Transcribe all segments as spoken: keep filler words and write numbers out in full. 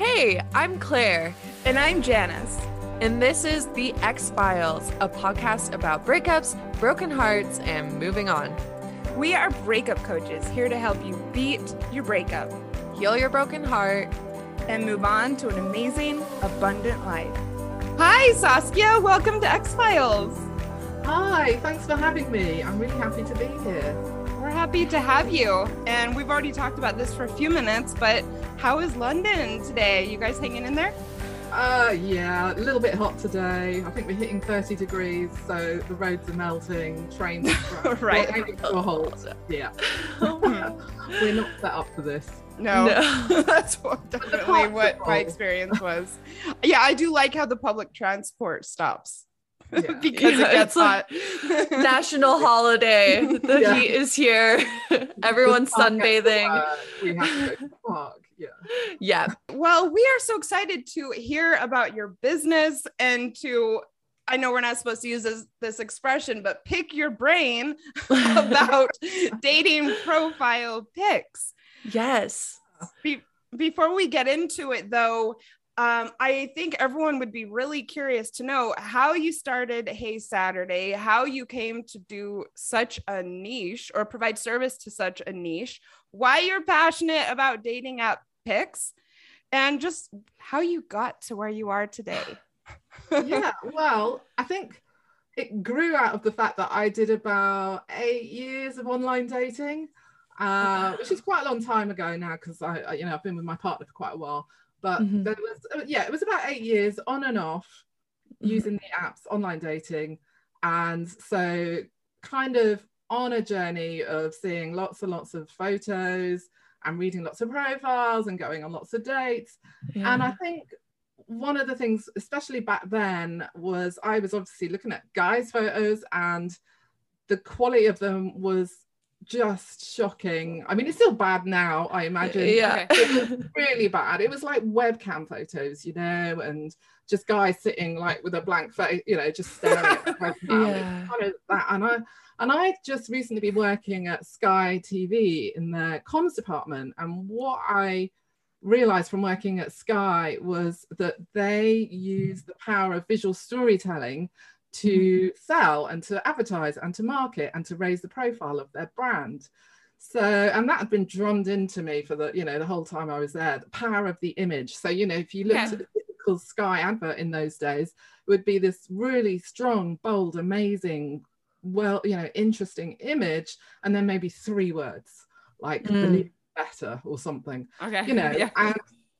Hey, I'm Claire. And I'm Janice. And this is The X-Files, a podcast about breakups, broken hearts, and moving on. We are breakup coaches here to help you beat your breakup, heal your broken heart, and move on to an amazing, abundant life. Hi, Saskia. Welcome to X-Files. Hi, thanks for having me. I'm really happy to be here. We're happy to have you. And we've already talked about this for a few minutes, but how is London today? You guys hanging in there? Uh, yeah, a little bit hot today. I think we're hitting thirty degrees, so the roads are melting, trains are right. We're heading to a halt. Yeah. We're not set up for this. No, no. That's what, definitely what my experience was. Yeah, I do like how the public transport stops. Yeah. Because yeah, it gets hot. Like national holiday. The yeah. heat is here. Everyone's sunbathing. Uh, we have to go to the park. Yeah. Yeah. Well, we are so excited to hear about your business and to, I know we're not supposed to use this, this expression, but pick your brain about dating profile pics. Yes. Be- before we get into it, though, Um, I think everyone would be really curious to know how you started Hey Saturday, how you came to do such a niche or provide service to such a niche, why you're passionate about dating app pics, and just how you got to where you are today. Yeah, well, I think it grew out of the fact that I did about eight years of online dating, uh, which is quite a long time ago now because I, I, you know, I've been with my partner for quite a while. But mm-hmm. there was, yeah, it was about eight years on and off using the apps, online dating. And so kind of on a journey of seeing lots and lots of photos and reading lots of profiles and going on lots of dates. Yeah. And I think one of the things, especially back then, was I was obviously looking at guys' photos and the quality of them was just shocking. I mean, it's still bad now, I imagine. Yeah. It was really bad. It was like webcam photos, you know, and just guys sitting like with a blank face, you know, just staring at the webcam. Yeah. Kind of that. And I and I just recently been working at Sky T V in their comms department. And what I realized from working at Sky was that they use the power of visual storytelling to sell and to advertise and to market and to raise the profile of their brand. So, and that had been drummed into me for the, you know, the whole time I was there, the power of the image. So, you know, if you looked yeah. at the typical Sky advert in those days, it would be this really strong, bold, amazing, well, you know, interesting image, and then maybe three words like mm. believe better or something. Okay. You know, yeah. and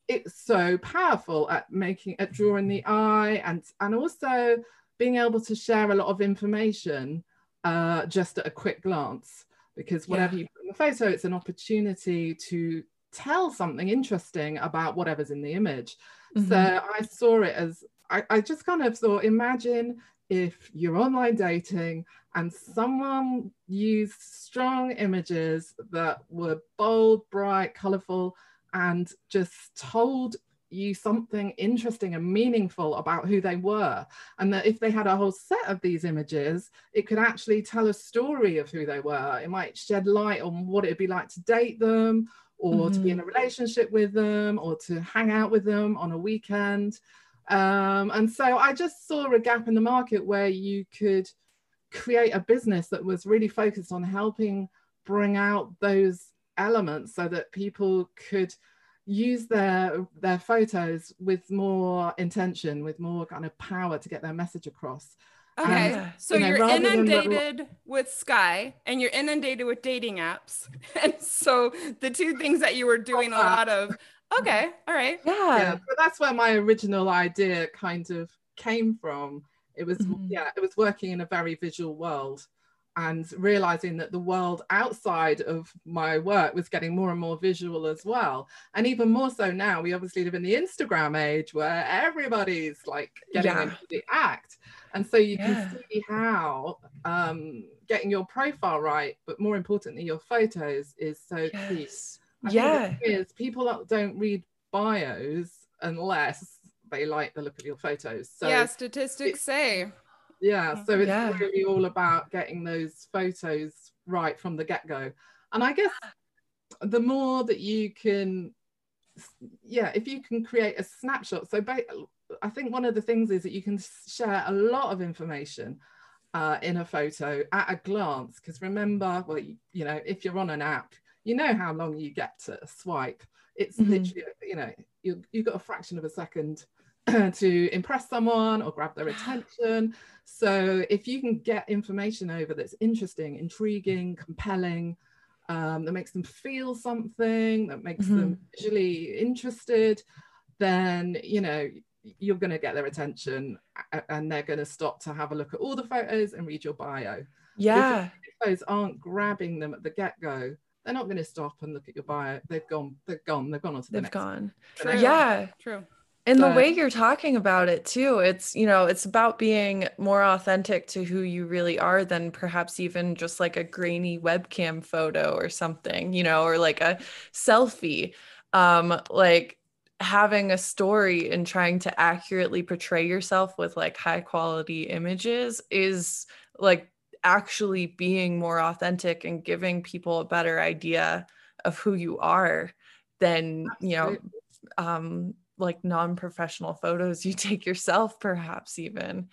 it's so powerful at making, at drawing the eye, and and also being able to share a lot of information uh, just at a quick glance, because whatever yeah. you put in the photo, it's an opportunity to tell something interesting about whatever's in the image. Mm-hmm. So I saw it as, I, I just kind of thought, imagine if you're online dating and someone used strong images that were bold, bright, colourful, and just told you something interesting and meaningful about who they were, and that if they had a whole set of these images, it could actually tell a story of who they were. It might shed light on what it'd be like to date them, or mm-hmm. to be in a relationship with them, or to hang out with them on a weekend. Um, and so I just saw a gap in the market where you could create a business that was really focused on helping bring out those elements so that people could use their their photos with more intention, with more kind of power to get their message across. Okay, and, so you know, you're inundated than... with Sky, and you're inundated with dating apps, and so the two things that you were doing a lot of. Okay, all right, yeah. yeah but that's where my original idea kind of came from. It was mm-hmm. yeah, it was working in a very visual world, and realizing that the world outside of my work was getting more and more visual as well. And even more so now, we obviously live in the Instagram age where everybody's like getting yeah. into the act. And so you yeah. can see how um, getting your profile right, but more importantly, your photos is so key. Yes. Yeah. Is, people don't read bios unless they like the look of your photos. So yeah, statistics it, say. Yeah, so it's yeah. really all about getting those photos right from the get-go. And I guess the more that you can yeah, if you can create a snapshot. So ba- I think one of the things is that you can share a lot of information uh, in a photo at a glance, because remember, well, you, you know, if you're on an app, you know how long you get to swipe. It's mm-hmm. literally, you know, you, you've got a fraction of a second to impress someone or grab their attention. So if you can get information over that's interesting, intriguing, compelling, um, that makes them feel something, that makes mm-hmm. them visually interested, then, you know, you're going to get their attention and they're going to stop to have a look at all the photos and read your bio. Yeah. If those aren't grabbing them at the get-go, they're not going to stop and look at your bio. They've gone, they've gone, they've gone on to the they've next. They've gone. True. Yeah. True. And the way you're talking about it too, it's, you know, it's about being more authentic to who you really are than perhaps even just like a grainy webcam photo or something, you know, or like a selfie, um, like having a story and trying to accurately portray yourself with like high quality images is like actually being more authentic and giving people a better idea of who you are than, you know, um, like non-professional photos you take yourself, perhaps even.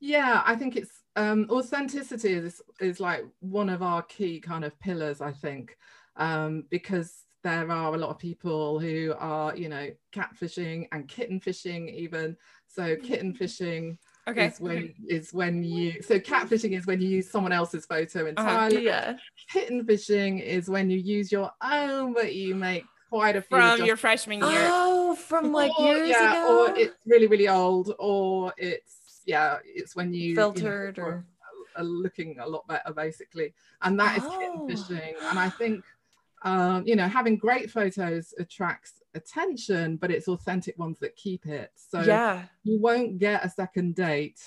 Yeah, I think it's um, authenticity is is like one of our key kind of pillars, I think, um, because there are a lot of people who are, you know, catfishing and kitten fishing even. So kitten fishing okay. is when is when you so catfishing is when you use someone else's photo entirely. Uh, yeah. Kitten fishing is when you use your own, but you make quite a few from your freshman year. Oh, from like or, years yeah, ago. Or it's really, really old, or it's yeah, it's when you filtered you know, or are looking a lot better basically, and that oh. is kitten fishing. And I think um, you know, having great photos attracts attention, but it's authentic ones that keep it. So yeah. you won't get a second date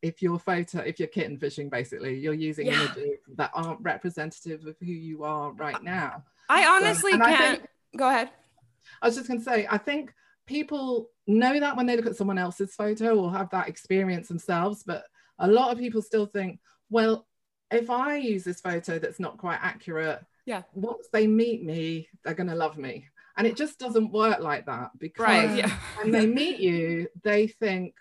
if your photo, if you're kitten fishing, basically, you're using yeah. images that aren't representative of who you are right now. I honestly so, can't. Go ahead. I was just going to say, I think people know that when they look at someone else's photo or have that experience themselves, but a lot of people still think, well, if I use this photo that's not quite accurate, yeah, once they meet me, they're going to love me. And it just doesn't work like that, because right, yeah. when they meet you, they think,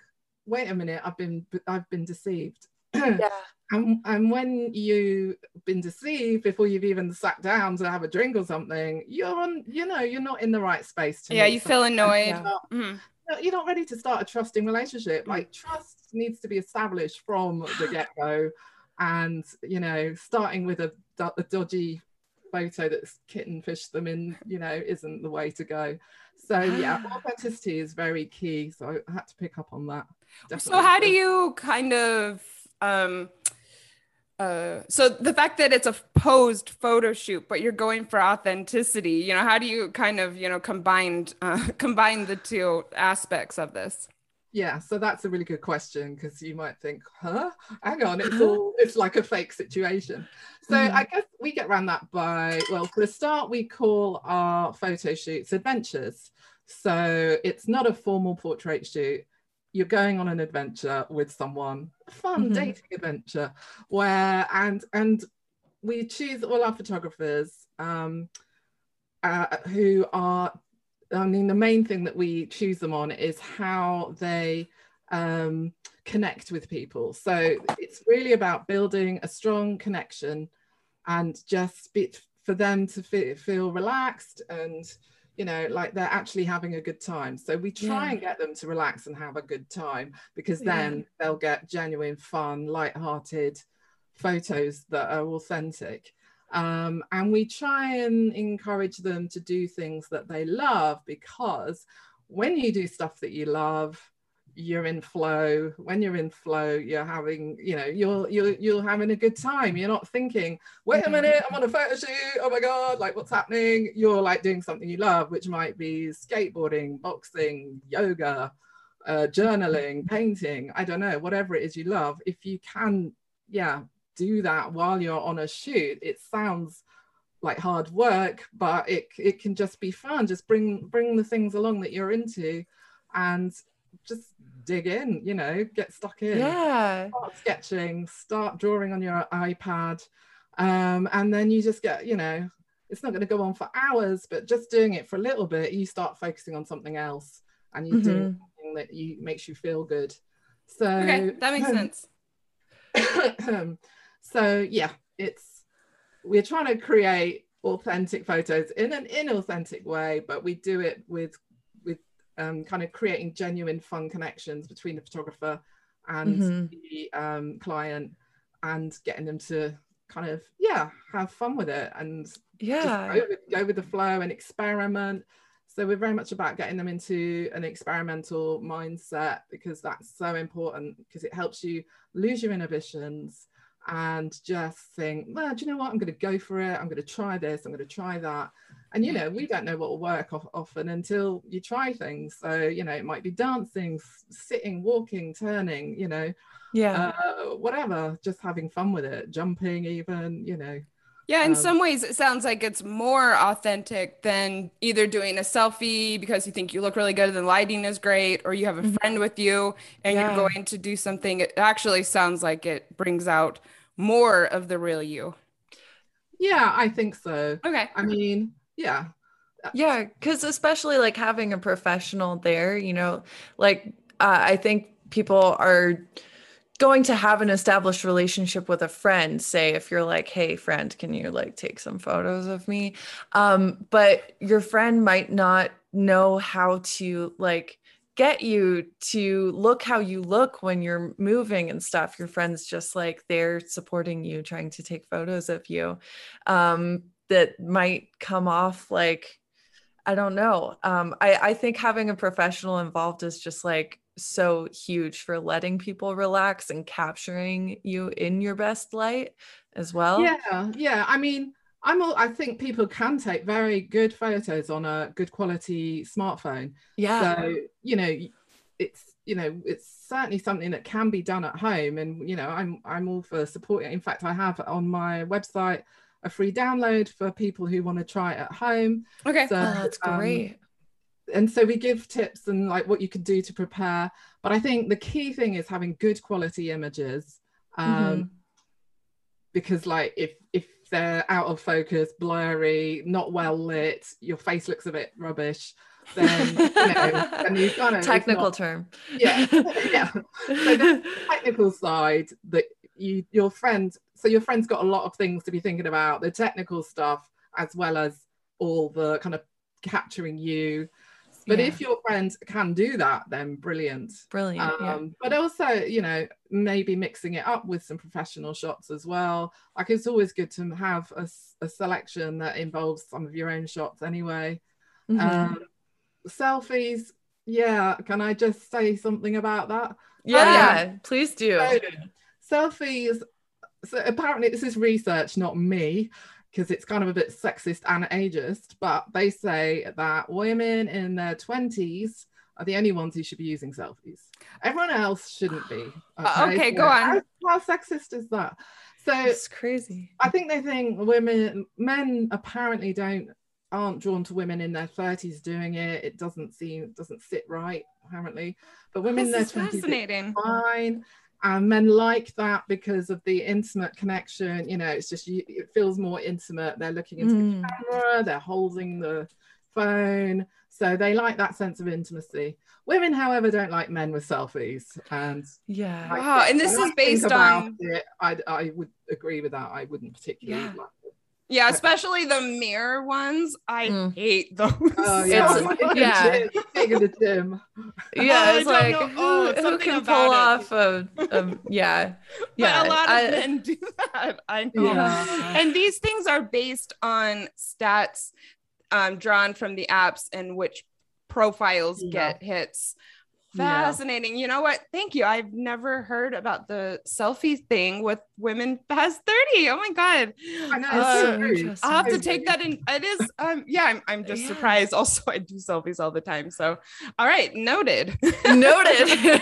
wait a minute, I've been, I've been deceived. Yeah. And, and when you've been deceived before you've even sat down to have a drink or something, you're on, you know, you're not in the right space. To yeah, you feel annoyed. You're not, mm. you're not ready to start a trusting relationship. Like, trust needs to be established from the get-go, and, you know, starting with a, a dodgy photo that's kitten fished them in, you know, isn't the way to go. So yeah, authenticity is very key. So I had to pick up on that. Definitely. So how do you kind of, um, Uh, so the fact that it's a posed photo shoot, but you're going for authenticity, you know, how do you kind of, you know, combined, uh, combine the two aspects of this? Yeah, so that's a really good question, because you might think, huh, hang on, it's all, it's like a fake situation. So mm. I guess we get around that by, well, for a start, we call our photo shoots adventures. So it's not a formal portrait shoot. You're going on an adventure with someone, a fun mm-hmm. dating adventure, where and and we choose all our photographers um, uh, who are, I mean, the main thing that we choose them on is how they um, connect with people. So it's really about building a strong connection and just be, for them to feel, feel relaxed and, you know, like they're actually having a good time. So we try yeah. and get them to relax and have a good time, because then yeah. they'll get genuine, fun, lighthearted photos that are authentic. Um, and we try and encourage them to do things that they love, because when you do stuff that you love, you're in flow. When you're in flow, you're having, you know, you're you're you're having a good time. You're not thinking, wait a minute, I'm on a photo shoot, oh my god, like what's happening? You're like doing something you love, which might be skateboarding, boxing, yoga, uh, journaling, painting, I don't know, whatever it is you love. If you can, yeah, do that while you're on a shoot, it sounds like hard work, but it it can just be fun. Just bring bring the things along that you're into, and just dig in, you know, get stuck in. Yeah. Start sketching, start drawing on your iPad. Um, and then you just get, you know, it's not going to go on for hours, but just doing it for a little bit, you start focusing on something else and you mm-hmm. do something that you makes you feel good. So okay, that makes sense. So yeah, it's we're trying to create authentic photos in an inauthentic way, but we do it with with um, kind of creating genuine fun connections between the photographer and mm-hmm. the um, client, and getting them to kind of yeah have fun with it and yeah just go, with, go with the flow and experiment. So we're very much about getting them into an experimental mindset, because that's so important, because it helps you lose your inhibitions and just think, well, do you know what, I'm going to go for it, I'm going to try this, I'm going to try that. And you know, we don't know what will work off, often until you try things. So you know, it might be dancing, sitting, walking, turning, you know, yeah uh, whatever, just having fun with it, jumping even, you know. Yeah, in um, some ways it sounds like it's more authentic than either doing a selfie because you think you look really good and the lighting is great, or you have a friend with you and yeah. you're going to do something. It actually sounds like it brings out more of the real you. Yeah, I think so. Okay. I mean, yeah. Yeah, because especially like having a professional there, you know, like uh, I think people are going to have an established relationship with a friend, say if you're like, hey friend, can you like take some photos of me? Um, but your friend might not know how to like get you to look how you look when you're moving and stuff. Your friend's just like, they're supporting you, trying to take photos of you. Um, that might come off like, I don't know. Um, I, I think having a professional involved is just like, so huge for letting people relax and capturing you in your best light as well. Yeah, yeah. I mean, I'm all, I think people can take very good photos on a good quality smartphone. Yeah. So, you know, it's, you know, it's certainly something that can be done at home. And, you know, I'm, I'm all for supporting. In fact, I have on my website a free download for people who want to try it at home. Okay. So, oh, that's great. Um, And so we give tips and like what you could do to prepare. But I think the key thing is having good quality images. Um, mm-hmm. Because like if if they're out of focus, blurry, not well lit, your face looks a bit rubbish, then you know, and you've got it. Technical not, term. Yeah. yeah. So there's the technical side that you your friend, so your friend's got a lot of things to be thinking about, the technical stuff, as well as all the kind of capturing you. But yeah. if your friend can do that, then brilliant. Brilliant. Um, yeah. But also, you know, maybe mixing it up with some professional shots as well. Like it's always good to have a, a selection that involves some of your own shots anyway. Mm-hmm. Um, selfies. Yeah. Can I just say something about that? Yeah, um, yeah. Please do. So, selfies. So apparently this is research, not me, because it's kind of a bit sexist and ageist, but they say that women in their twenties are the only ones who should be using selfies. Everyone else shouldn't be. Okay, okay so go on. How, how sexist is that? So it's crazy. I think they think women, men apparently don't, aren't drawn to women in their thirties doing it. It doesn't seem, doesn't sit right apparently. But women this in their twenties, fascinating. It's fine. And men like that because of the intimate connection, you know, it's just, you, it feels more intimate. They're looking into mm. the camera, they're holding the phone. So they like that sense of intimacy. Women, however, don't like men with selfies. And yeah, like, wow. And this is I based on, it, I, I would agree with that. I wouldn't particularly yeah. like it. Yeah, especially the mirror ones. I mm. hate those. Oh, yeah. It's, yeah. Big in the gym. Yeah, it's like, know, oh, who, who can pull off a, a, yeah. yeah. But a lot of I, men do that, I know. Yeah. And these things are based on stats um, drawn from the apps and which profiles yeah. get hits. Fascinating. Yeah. You know what? Thank you. I've never heard about the selfie thing with women past thirty. Oh my God. I know, uh, so I'll have to take that in. It is. Um, yeah, I'm, I'm just yeah. surprised. Also, I do selfies all the time. So, all right. Noted. Noted.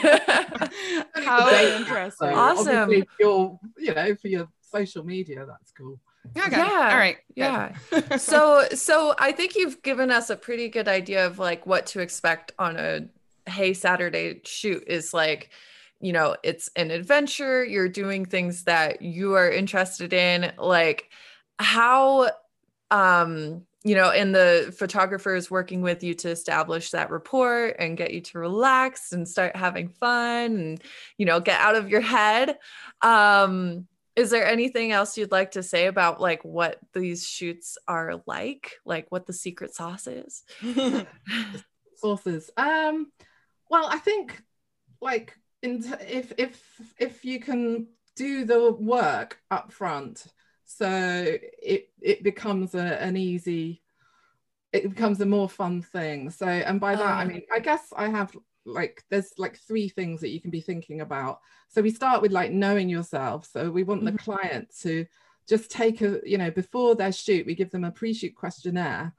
How interesting. Awesome. Obviously, if you're, you know, for your social media, that's cool. Okay. Yeah. All right. Yeah. so, so I think you've given us a pretty good idea of like what to expect on a Hey Saturday shoot. Is like, you know, it's an adventure, you're doing things that you are interested in. Like, how um, you know, and the photographer is working with you to establish that rapport and get you to relax and start having fun and, you know, get out of your head. Um, is there anything else you'd like to say about like what these shoots are like, like what the secret sauce is? Sauces. Um, well, I think like in t- if, if, if you can do the work up front, so it it becomes a, an easy, it becomes a more fun thing. So, and by that, um, I mean, I guess I have like, there's like three things that you can be thinking about. So we start with like knowing yourself. So we want mm-hmm. the client to just take a, you know, before their shoot, we give them a pre-shoot questionnaire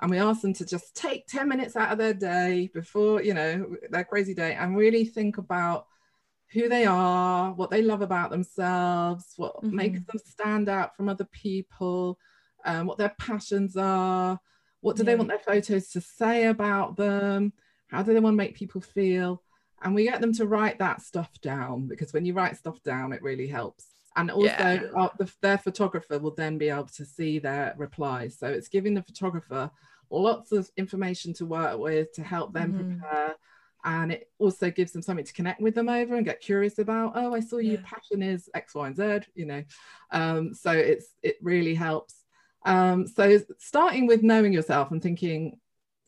and we ask them to just take ten minutes out of their day before, you know, their crazy day, and really think about who they are, what they love about themselves, what mm-hmm. makes them stand out from other people, um, what their passions are, what do yeah. they want their photos to say about them, how do they want to make people feel. And we get them to write that stuff down, because when you write stuff down, it really helps. And also yeah. uh, the, their photographer will then be able to see their replies. So it's giving the photographer lots of information to work with to help them mm-hmm. prepare. And it also gives them something to connect with them over and get curious about. Oh, I saw your yeah. passion is X, Y, and Z, you know. Um, so it's it really helps. Um, so starting with knowing yourself and thinking,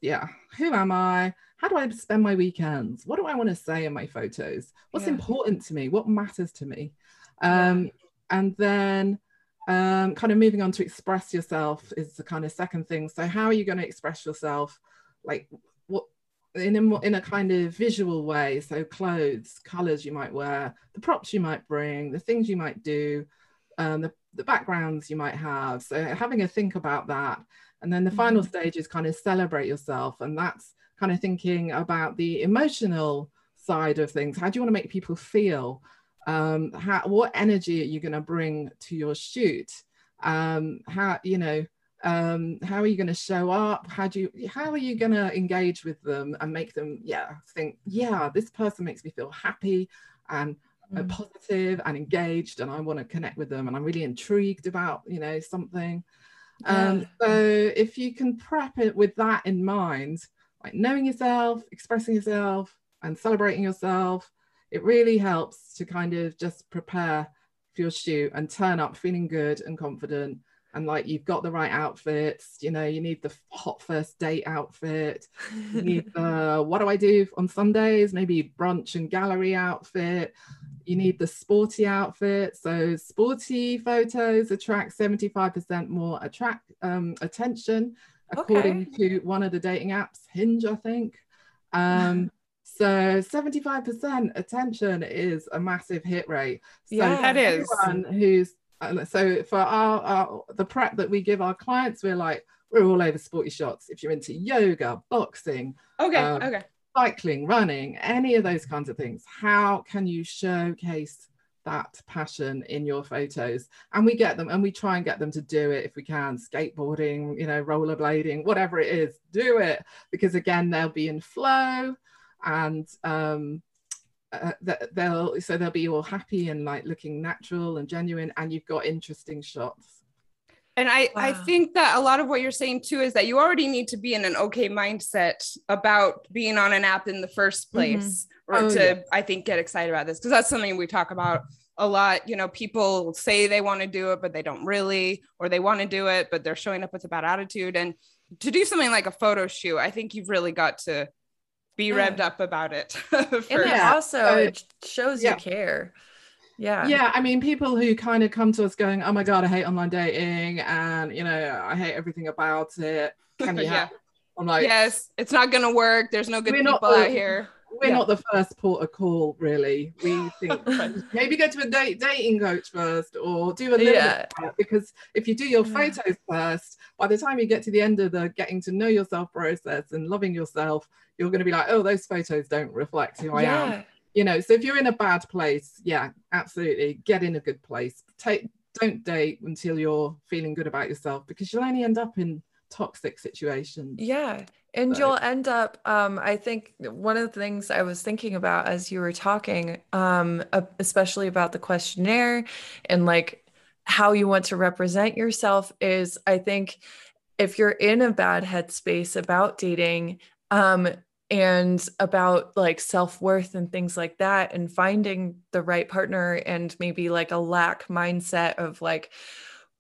yeah, who am I? How do I spend my weekends? What do I want to say in my photos? What's yeah. important to me? What matters to me? Um, yeah. And then um, kind of moving on to express yourself is the kind of second thing. So how are you going to express yourself? Like, in a, in a kind of visual way, so clothes, colours you might wear, the props you might bring, the things you might do, um, the, the backgrounds you might have. So having a think about that. And then the mm-hmm. final stage is kind of celebrate yourself. And that's kind of thinking about the emotional side of things. How do you want to make people feel? Um, how, what energy are you going to bring to your shoot? Um, how, you know, Um, how are you going to show up? How do you, how are you going to engage with them and make them, yeah, think, yeah, this person makes me feel happy and mm. positive and engaged, and I want to connect with them, and I'm really intrigued about, you know, something. Yeah. Um, so if you can prep it with that in mind, like knowing yourself, expressing yourself, and celebrating yourself, it really helps to kind of just prepare for your shoot and turn up feeling good and confident. And like, you've got the right outfits, you know, you need the hot first date outfit, you need the, what do I do on Sundays, maybe brunch and gallery outfit, you need the sporty outfit. So sporty photos attract seventy-five percent more attract um, attention, according okay. to one of the dating apps, Hinge, I think. Um, so seventy-five percent attention is a massive hit rate. So yeah, that is. Everyone who's So for our, our the prep that we give our clients, we're like, we're all over sporty shots. If you're into yoga, boxing, okay, um, okay, cycling, running, any of those kinds of things, how can you showcase that passion in your photos? And we get them, and we try and get them to do it if we can. Skateboarding, you know, rollerblading, whatever it is, do it, because again, they'll be in flow, and um Uh, they'll so they'll be all happy and like looking natural and genuine, and you've got interesting shots. And I, wow. I think that a lot of what you're saying too is that you already need to be in an okay mindset about being on an app in the first place, mm-hmm. or oh, to yeah. I think get excited about this, because that's something we talk about a lot. You know, people say they want to do it but they don't really, or they want to do it but they're showing up with a bad attitude. And to do something like a photo shoot, I think you've really got to be revved yeah. up about it. First. And it also so, it shows yeah. you care. Yeah. Yeah. I mean, people who kind of come to us going, oh my God, I hate online dating, and, you know, I hate everything about it. Can you yeah. have it? I'm like, yes, it's not going to work. There's no good people not, out here. We're yeah. not the first port of call, really. We think maybe go to a date, dating coach first, or do a little yeah. bit, because if you do your yeah. photos first, by the time you get to the end of the getting to know yourself process and loving yourself, you're going to be like, oh, those photos don't reflect who I yeah. am. You know, so if you're in a bad place, yeah, absolutely, get in a good place. Take, don't date until you're feeling good about yourself, because you'll only end up in toxic situations. Yeah. And you'll end up, um, I think one of the things I was thinking about as you were talking, um, especially about the questionnaire and like how you want to represent yourself, is I think if you're in a bad headspace about dating, um, and about like self-worth and things like that, and finding the right partner, and maybe like a lack mindset of like,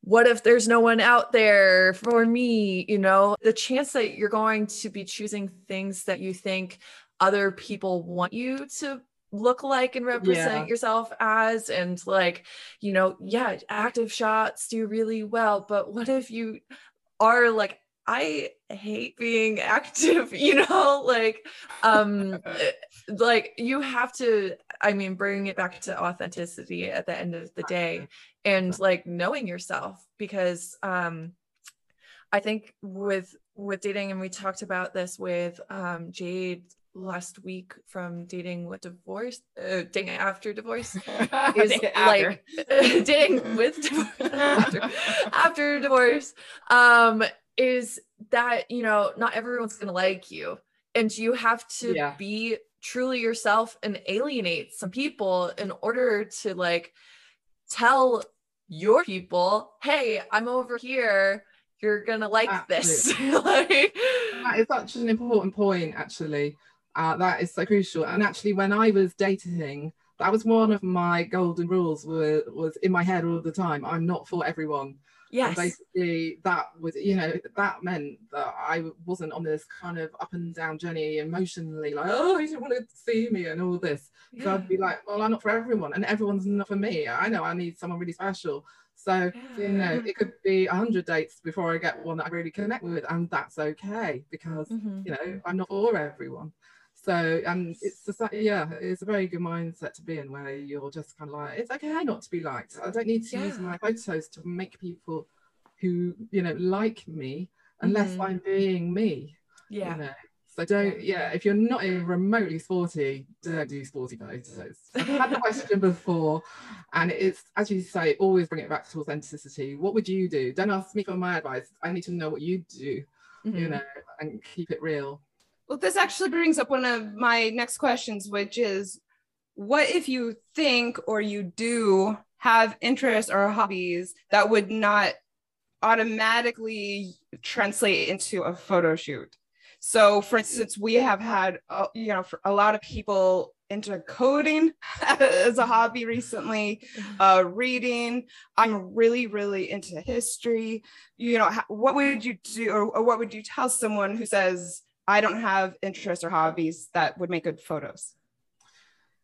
what if there's no one out there for me? You know, the chance that you're going to be choosing things that you think other people want you to look like and represent yeah. yourself as, and like, you know, yeah, active shots do really well, but what if you are like, I hate being active, you know, like, um, like you have to, I mean, bring it back to authenticity at the end of the day, and like knowing yourself, because, um, I think with, with dating, and we talked about this with, um, Jade last week from Dating with Divorce, uh, Dating After Divorce, is like Dating with Divorce, after, after divorce, um, is that, you know, not everyone's going to like you, and you have to yeah. be truly yourself and alienate some people in order to like tell your people, hey, I'm over here, you're going to like Absolutely. this. Like, that is such an important point, actually. Uh, that is so crucial. And actually, when I was dating, that was one of my golden rules, was, was in my head all the time. I'm not for everyone. Yes. And basically that was, you know, that meant that I wasn't on this kind of up and down journey emotionally, like, oh, you don't want to see me and all this. Yeah. So I'd be like, well, I'm not for everyone, and everyone's not for me. I know I need someone really special. So, yeah. you know, it could be a hundred dates before I get one that I really connect with, and that's okay, because, mm-hmm. you know, I'm not for everyone. So, and it's just, yeah, it's a very good mindset to be in, where you're just kind of like, it's okay not to be liked. I don't need to yeah. use my photos to make people who, you know, like me, unless mm-hmm. I'm being me. Yeah. You know? So don't, yeah, if you're not even remotely sporty, don't do sporty photos. I've had the question before, and it's, as you say, always bring it back to authenticity. What would you do? Don't ask me for my advice. I need to know what you do, mm-hmm. you know, and keep it real. Well, this actually brings up one of my next questions, which is, what if you think or you do have interests or hobbies that would not automatically translate into a photo shoot? So, for instance, we have had, uh, you know, for a lot of people into coding as a hobby recently, uh, reading. I'm really, really into history. You know, what would you do, or, or what would you tell someone who says, I don't have interests or hobbies that would make good photos?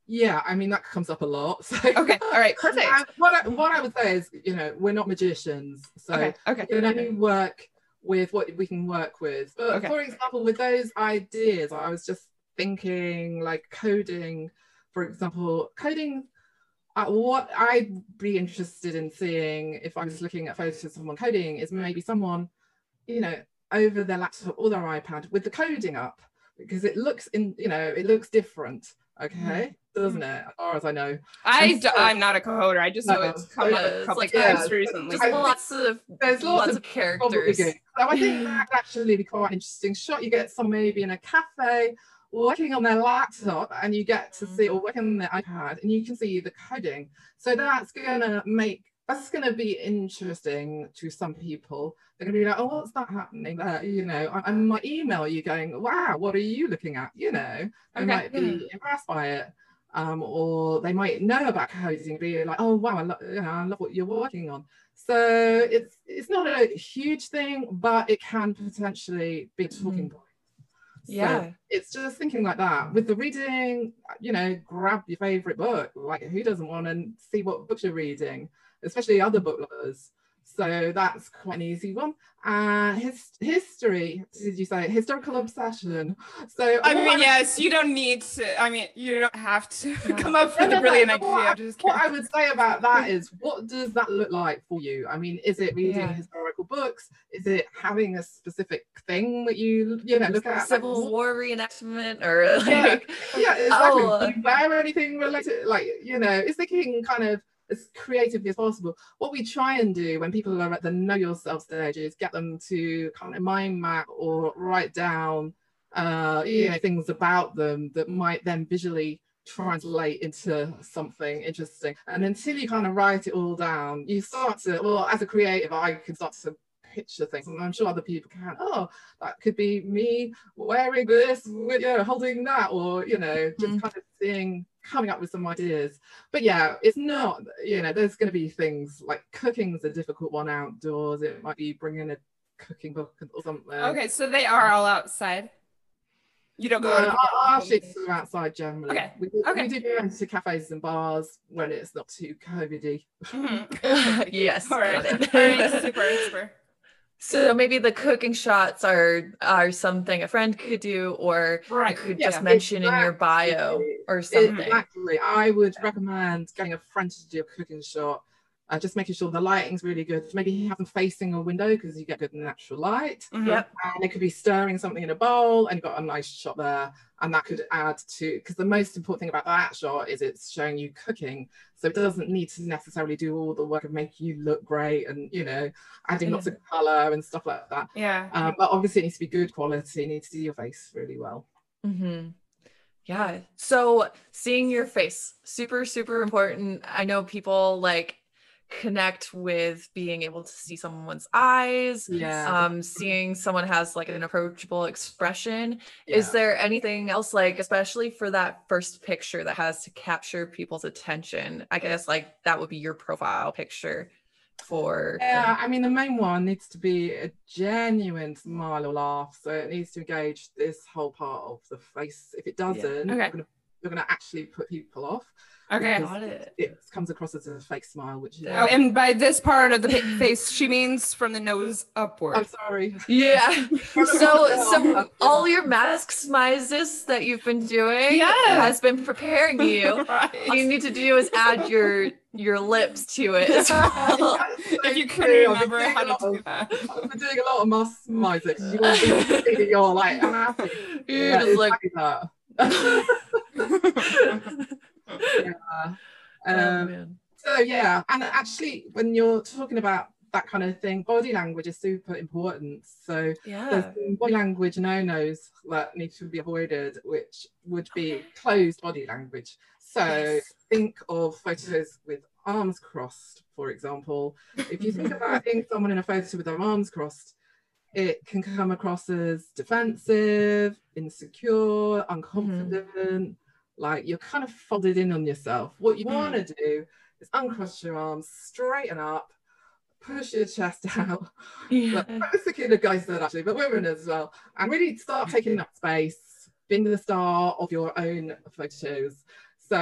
Yeah, I mean, that comes up a lot. So. Okay, all right, perfect. I, what, I, what I would say is, you know, we're not magicians. So okay, okay. you know, we work with what we can work with. But okay. for example, with those ideas, I was just thinking like coding, for example, coding, uh, what I'd be interested in seeing if I was looking at photos of someone coding is maybe someone, you know, over their laptop or their iPad with the coding up, because it looks in, you know, it looks different, okay, doesn't it? As far as I know, I so, d- I'm not a coder. I just know no, it's come up a couple like, of times yeah, recently. There's lots of there's lots, lots of characters. So I think that would actually be quite an interesting shot. You get some maybe in a cafe working on their laptop, and you get to see, or working on their iPad, and you can see the coding. So that's gonna make. That's going to be interesting to some people. They're going to be like, oh, what's that happening there? You know, I, I might email you going, wow, what are you looking at? You know, they okay. might be impressed by it. Um, or they might know about coding, be like, oh, wow, I, lo- you know, I love what you're working on. So it's it's not a huge thing, but it can potentially be a talking mm. point. So yeah, it's just thinking like that. With the reading, you know, grab your favorite book. Like, who doesn't want to see what books you're reading? Especially other book lovers. So that's quite an easy one. And uh, his history, did you say? Historical obsession. So I mean, I yes, would, you don't need to, I mean, you don't have to no. come up with no, no, a brilliant no, no, idea. What, just what I would say about that is, what does that look like for you? I mean, is it reading yeah. historical books? Is it having a specific thing that you, you know, look at? Civil like, War reenactment or like. Yeah, yeah exactly. Oh. Do you wear anything related? Like, you know, it's thinking kind of, as creatively as possible. What we try and do when people are at the know yourself stage is get them to kind of mind map or write down uh, you know, things about them that might then visually translate into something interesting. And until you kind of write it all down, you start to, well, as a creative, I can start to picture things, and I'm sure other people can. Oh, that could be me wearing this, you know, holding that, or, you know, just mm. kind of seeing, coming up with some ideas. But yeah, it's not, you know, there's going to be things like cooking's a difficult one outdoors. It might be bringing a cooking book or something. Okay, so they are all outside. You don't go. Uh, our shoots are outside generally. Okay. We do, okay. we do go into cafes and bars when it's not too COVID-y. Mm-hmm. Yes. All right. Super, super. So maybe the cooking shots are are something a friend could do, or right. you could yeah, just mention exactly, in your bio or something. Exactly. I would recommend getting a friend to do a cooking shot. Uh, just making sure the lighting's really good. Maybe have them facing a window because you get good natural light. Mm-hmm. Yep. And they could be stirring something in a bowl and you've got a nice shot there. And that could add to, because the most important thing about that shot is it's showing you cooking. So it doesn't need to necessarily do all the work of making you look great and, you know, adding yeah. lots of colour and stuff like that. Yeah. Um, but obviously it needs to be good quality. It needs to see your face really well. Mm-hmm. Yeah. So seeing your face, super, super important. I know people like, connect with being able to see someone's eyes, yeah. um seeing someone has like an approachable expression. Yeah. Is there anything else, like especially for that first picture that has to capture people's attention? I guess like that would be your profile picture for yeah I mean the main one needs to be a genuine smile or laugh, so it needs to engage this whole part of the face. If it doesn't, yeah. okay. you're going to actually put people off. Okay, got it. It comes across as a fake smile, which is... Oh, and by this part of the face, she means from the nose upward. I'm sorry. Yeah. so so all your mask smizes that you've been doing yeah. has been preparing you. Right. All you need to do is add your your lips to it as well. So if you can remember how to do that. I've been doing a lot of mask smizes. You want to be you're like, I'm happy. You yeah, just like... That. yeah. Um, oh, so yeah, and actually when you're talking about that kind of thing, body language is super important. So yeah. there's some body language no-nos that need to be avoided, which would be okay. closed body language. So yes. think of photos with arms crossed, for example. If you think about seeing someone in a photo with their arms crossed, it can come across as defensive, insecure, unconfident, mm-hmm. like you're kind of folded in on yourself. What you mm-hmm. want to do is uncross your arms, straighten up, push your chest out. Yeah. Basically, the guys did actually, but women as well. And really start taking up space, being the star of your own photos. So,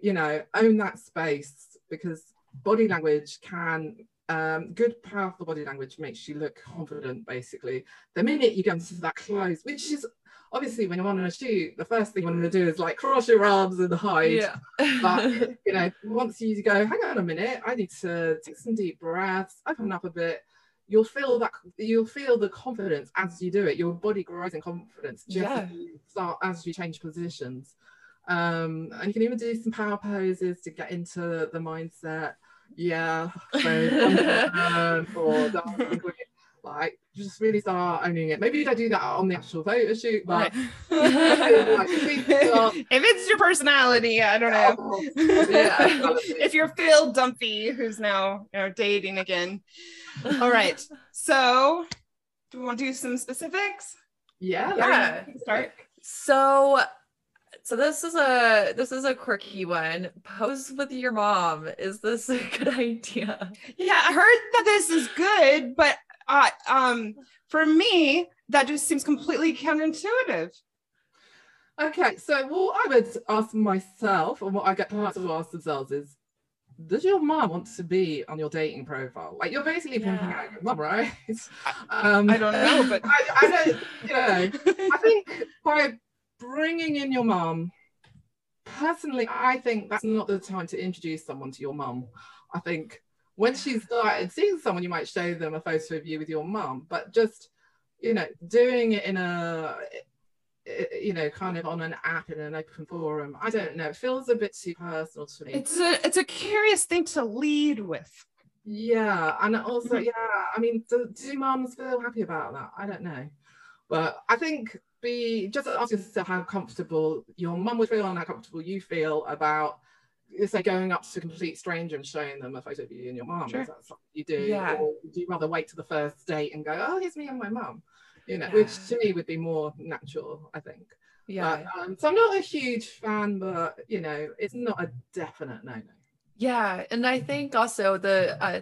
you know, own that space, because body language can... Um, good, powerful body language makes you look confident, basically. The minute you go into that close, which is obviously when you're on a shoot, the first thing you want to do is like cross your arms and hide. Yeah. But, you know, once you go, hang on a minute, I need to take some deep breaths, open up a bit, you'll feel that, you'll feel the confidence as you do it. Your body grows in confidence just yeah. as, you start, as you change positions. Um, and you can even do some power poses to get into the mindset. Yeah, so or dancing, like just really start owning it. Maybe you don't do that on the actual photo shoot, but right. if it's your personality, I don't know. Yeah. If you're Phil Dunphy, who's now you know dating again. All right. So, do we want to do some specifics? Yeah. Yeah. Start. So. So this is a this is a quirky one. Pose with your mom. Is this a good idea? Yeah, I heard that this is good, but uh, um, for me, that just seems completely counterintuitive. Okay, so what I would ask myself, and what I get clients to ask themselves is, does your mom want to be on your dating profile? Like you're basically pimping yeah. out your mom, right? Um, I don't know, but I, I don't. You know, I think by bringing in your mum, personally, I think that's not the time to introduce someone to your mum. I think when she's started seeing someone, you might show them a photo of you with your mum, but just, you know, doing it in a, you know, kind of on an app in an open forum, I don't know, it feels a bit too personal to me. It's a, it's a curious thing to lead with. Yeah, and also, yeah, I mean, do, do mums feel happy about that? I don't know. But I think be just ask yourself how comfortable your mum would feel and how comfortable you feel about is there going up to a complete stranger and showing them a photo of you and your mum? Sure. Is that something you do? Yeah. Or would you rather wait to the first date and go, oh, here's me and my mum? You know, yeah. Which to me would be more natural, I think. Yeah. But, um, so I'm not a huge fan, but, you know, it's not a definite no-no. Yeah. And I think also the uh,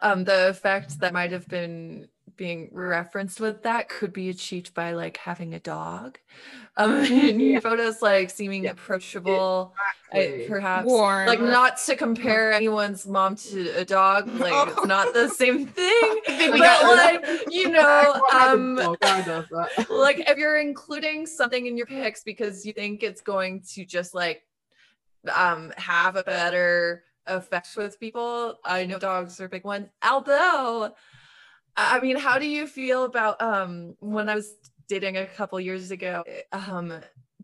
um, the effect that might have been being referenced with that could be achieved by like having a dog um and your yeah. photos like seeming yeah. approachable, exactly. I, perhaps warm. Like, not to compare anyone's mom to a dog, like oh. it's not the same thing, but like that. You know, um like if you're including something in your pics because you think it's going to just like um have a better effect with people, I know dogs are a big one, although I mean, how do you feel about um, when I was dating a couple years ago, um,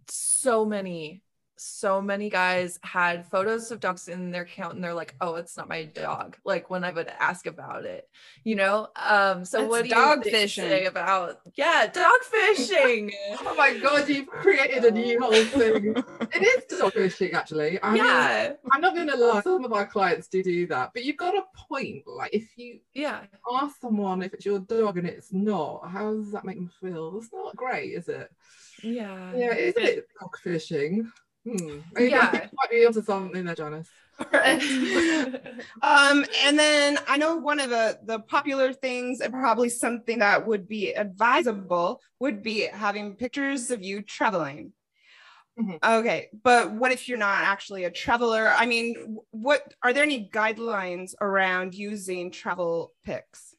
so many, so many guys had photos of dogs in their account and they're like, oh, it's not my dog. Like when I would ask about it, you know? Um, so That's what do dog you fishing. Say about, yeah, dog fishing. Oh my God, you've created a new whole thing. It is dog fishing, actually. I yeah. mean, I'm not going to lie, some of our clients do do that, but you've got a point. Like if you yeah. ask someone if it's your dog and it's not, how does that make them feel? It's not great, is it? Yeah. Yeah, it is a bit dog fishing. Hmm. I yeah. think you might be able to solve in there, Janice. um, and then I know one of the, the popular things, and probably something that would be advisable, would be having pictures of you traveling. Mm-hmm. Okay, but what if you're not actually a traveler? I mean, what are there any guidelines around using travel pics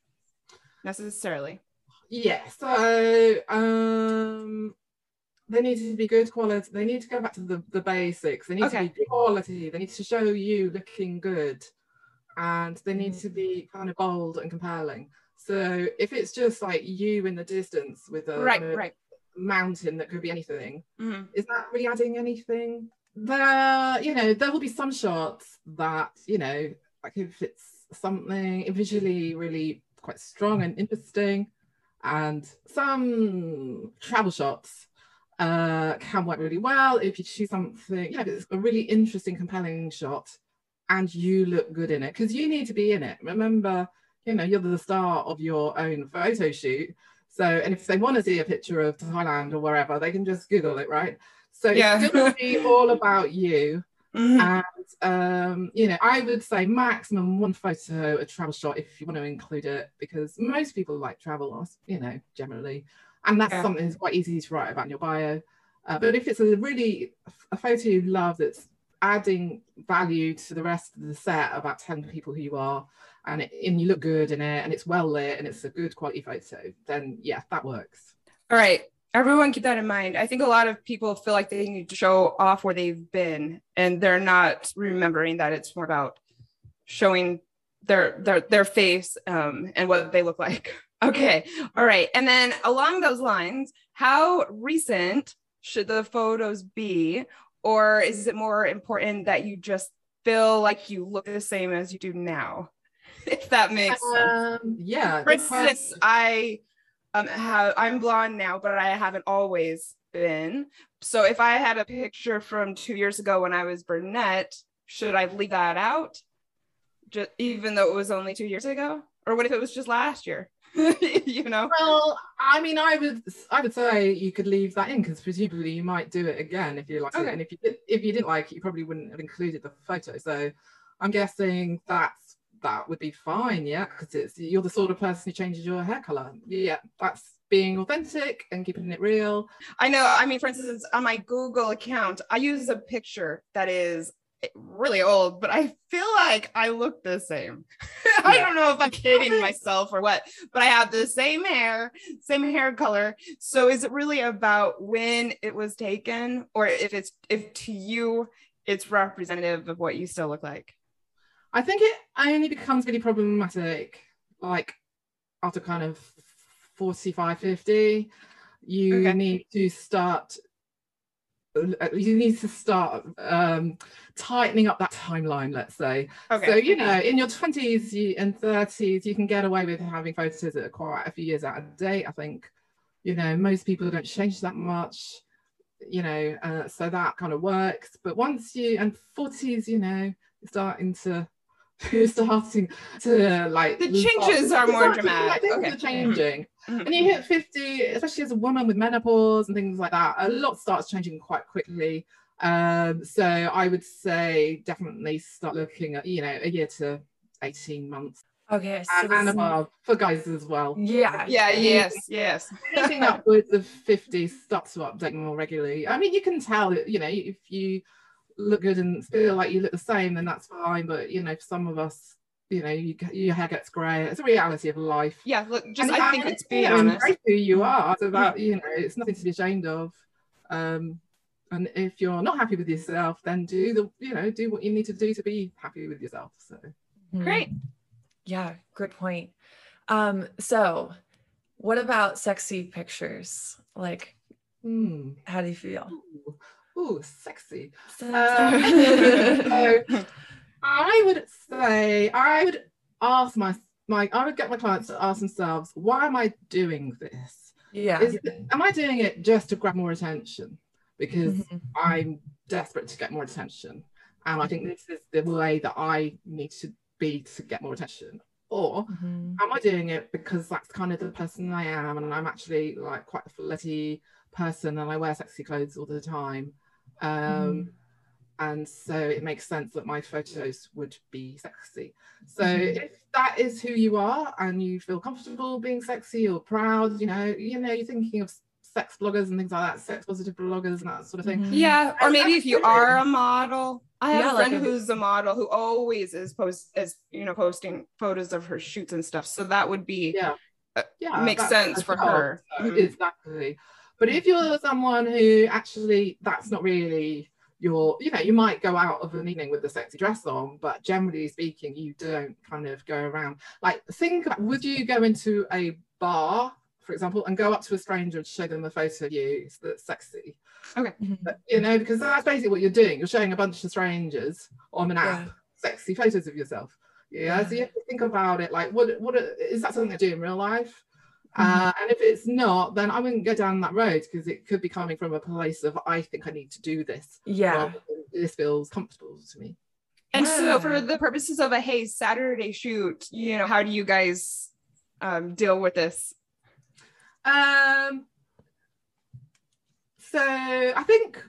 necessarily? Yeah, so um. they need to be good quality. They need to go back to the, the basics. They need okay. to be quality. They need to show you looking good. And they need to be kind of bold and compelling. So if it's just like you in the distance with a, right, a right. mountain that could be anything, mm-hmm. is that really adding anything? There, you know, there will be some shots that, you know, like if it's something visually really quite strong and interesting, and some travel shots uh can work really well if you choose something, you know, it's a really interesting, compelling shot and you look good in it, because you need to be in it. Remember, you know, you're the star of your own photo shoot. So, and if they want to see a picture of Thailand or wherever, they can just Google it, right? So yeah. it's going to be all about you. Mm-hmm. And um you know, I would say maximum one photo, a travel shot, if you want to include it, because most people like travel, you know, generally. And that's yeah. something that's quite easy to write about in your bio. Uh, but if it's a really, a photo you love that's adding value to the rest of the set about ten people who you are, and, it, and you look good in it, and it's well lit, and it's a good quality photo, then yeah, that works. All right. Everyone keep that in mind. I think a lot of people feel like they need to show off where they've been, and they're not remembering that it's more about showing their, their, their face um, and what they look like. Okay. All right. And then along those lines, how recent should the photos be? Or is it more important that you just feel like you look the same as you do now? If that makes um, sense. Yeah. For instance, I, um, have, I'm blonde now, but I haven't always been. So if I had a picture from two years ago when I was brunette, should I leave that out? Just, even though it was only two years ago? Or what if it was just last year? You know, well, I mean, I would, I would say you could leave that in, because presumably you might do it again if you liked okay. it, and if you did, if you didn't like it, you probably wouldn't have included the photo. So, I'm guessing that's that would be fine, yeah, because it's you're the sort of person who changes your hair color, yeah, that's being authentic and keeping it real. I know. I mean, for instance, on my Google account, I use a picture that is really old, but I feel like I look the same. Yeah. I don't know if I'm kidding myself or what, but I have the same hair, same hair color. So is it really about when it was taken, or if it's, if to you, it's representative of what you still look like? I think it only becomes really problematic, like after kind of forty-five, fifty, you okay. need to start you need to start um, tightening up that timeline, let's say. Okay. So, you know, in your twenties and thirties, you can get away with having photos that are quite a few years out of date, I think. You know, most people don't change that much. you know, uh, so that kind of works. But once you, and forties, you know, starting to, you're starting to like. The changes are more exactly, dramatic. Like, things okay. are changing. Mm-hmm. When you hit fifty, especially as a woman with menopause and things like that, a lot starts changing quite quickly. Um, so I would say definitely start looking at, you know, a year to eighteen months. Okay, so and, and above for guys as well. Yeah, yeah, yes, yes. Anything upwards of fifty, start to update more regularly. I mean, you can tell that, you know, if you look good and feel like you look the same, then that's fine. But you know, for some of us, you know, you, your hair gets grey. It's a reality of life. Yeah, look, just and I think it's being honest. Who you are, so that you know, it's nothing to be ashamed of. Um, and if you're not happy with yourself, then do the, you know, do what you need to do to be happy with yourself. So great. Yeah, good point. Um, so what about sexy pictures? Like, mm. how do you feel? Ooh, Ooh sexy. sexy. Uh, so I would say, I would ask my, my, I would get my clients to ask themselves, why am I doing this? Yeah. Is it, am I doing it just to grab more attention? Because mm-hmm. I'm desperate to get more attention. And I think this is the way that I need to to get more attention, or mm-hmm. am I doing it because that's kind of the person I am, and I'm actually like quite a flirty person and I wear sexy clothes all the time, um mm. and so it makes sense that my photos would be sexy. So mm-hmm. if that is who you are and you feel comfortable being sexy or proud, you know, you know, you're thinking of sex bloggers and things like that, sex positive bloggers and that sort of thing. Yeah, or maybe if you are a model. I have yeah, a friend like a, who's a model who always is post as you know posting photos of her shoots and stuff. So that would be yeah, uh, yeah makes sense for well. her. So, exactly. But if you're someone who actually that's not really your, you know, you might go out of an evening with a sexy dress on, but generally speaking, you don't kind of go around like think. About, would you go into a bar, for example, and go up to a stranger and show them a photo of you that's sexy? Okay. But, you know, because that's basically what you're doing. You're showing a bunch of strangers on an app yeah. sexy photos of yourself. Yeah? yeah. So you have to think about it. Like, what, what is that something I do in real life? Mm-hmm. Uh, and if it's not, then I wouldn't go down that road, because it could be coming from a place of, I think I need to do this. Yeah. This feels comfortable to me. And yeah. so for the purposes of a Hey Saturday shoot, you know, how do you guys um, deal with this? Um, so I think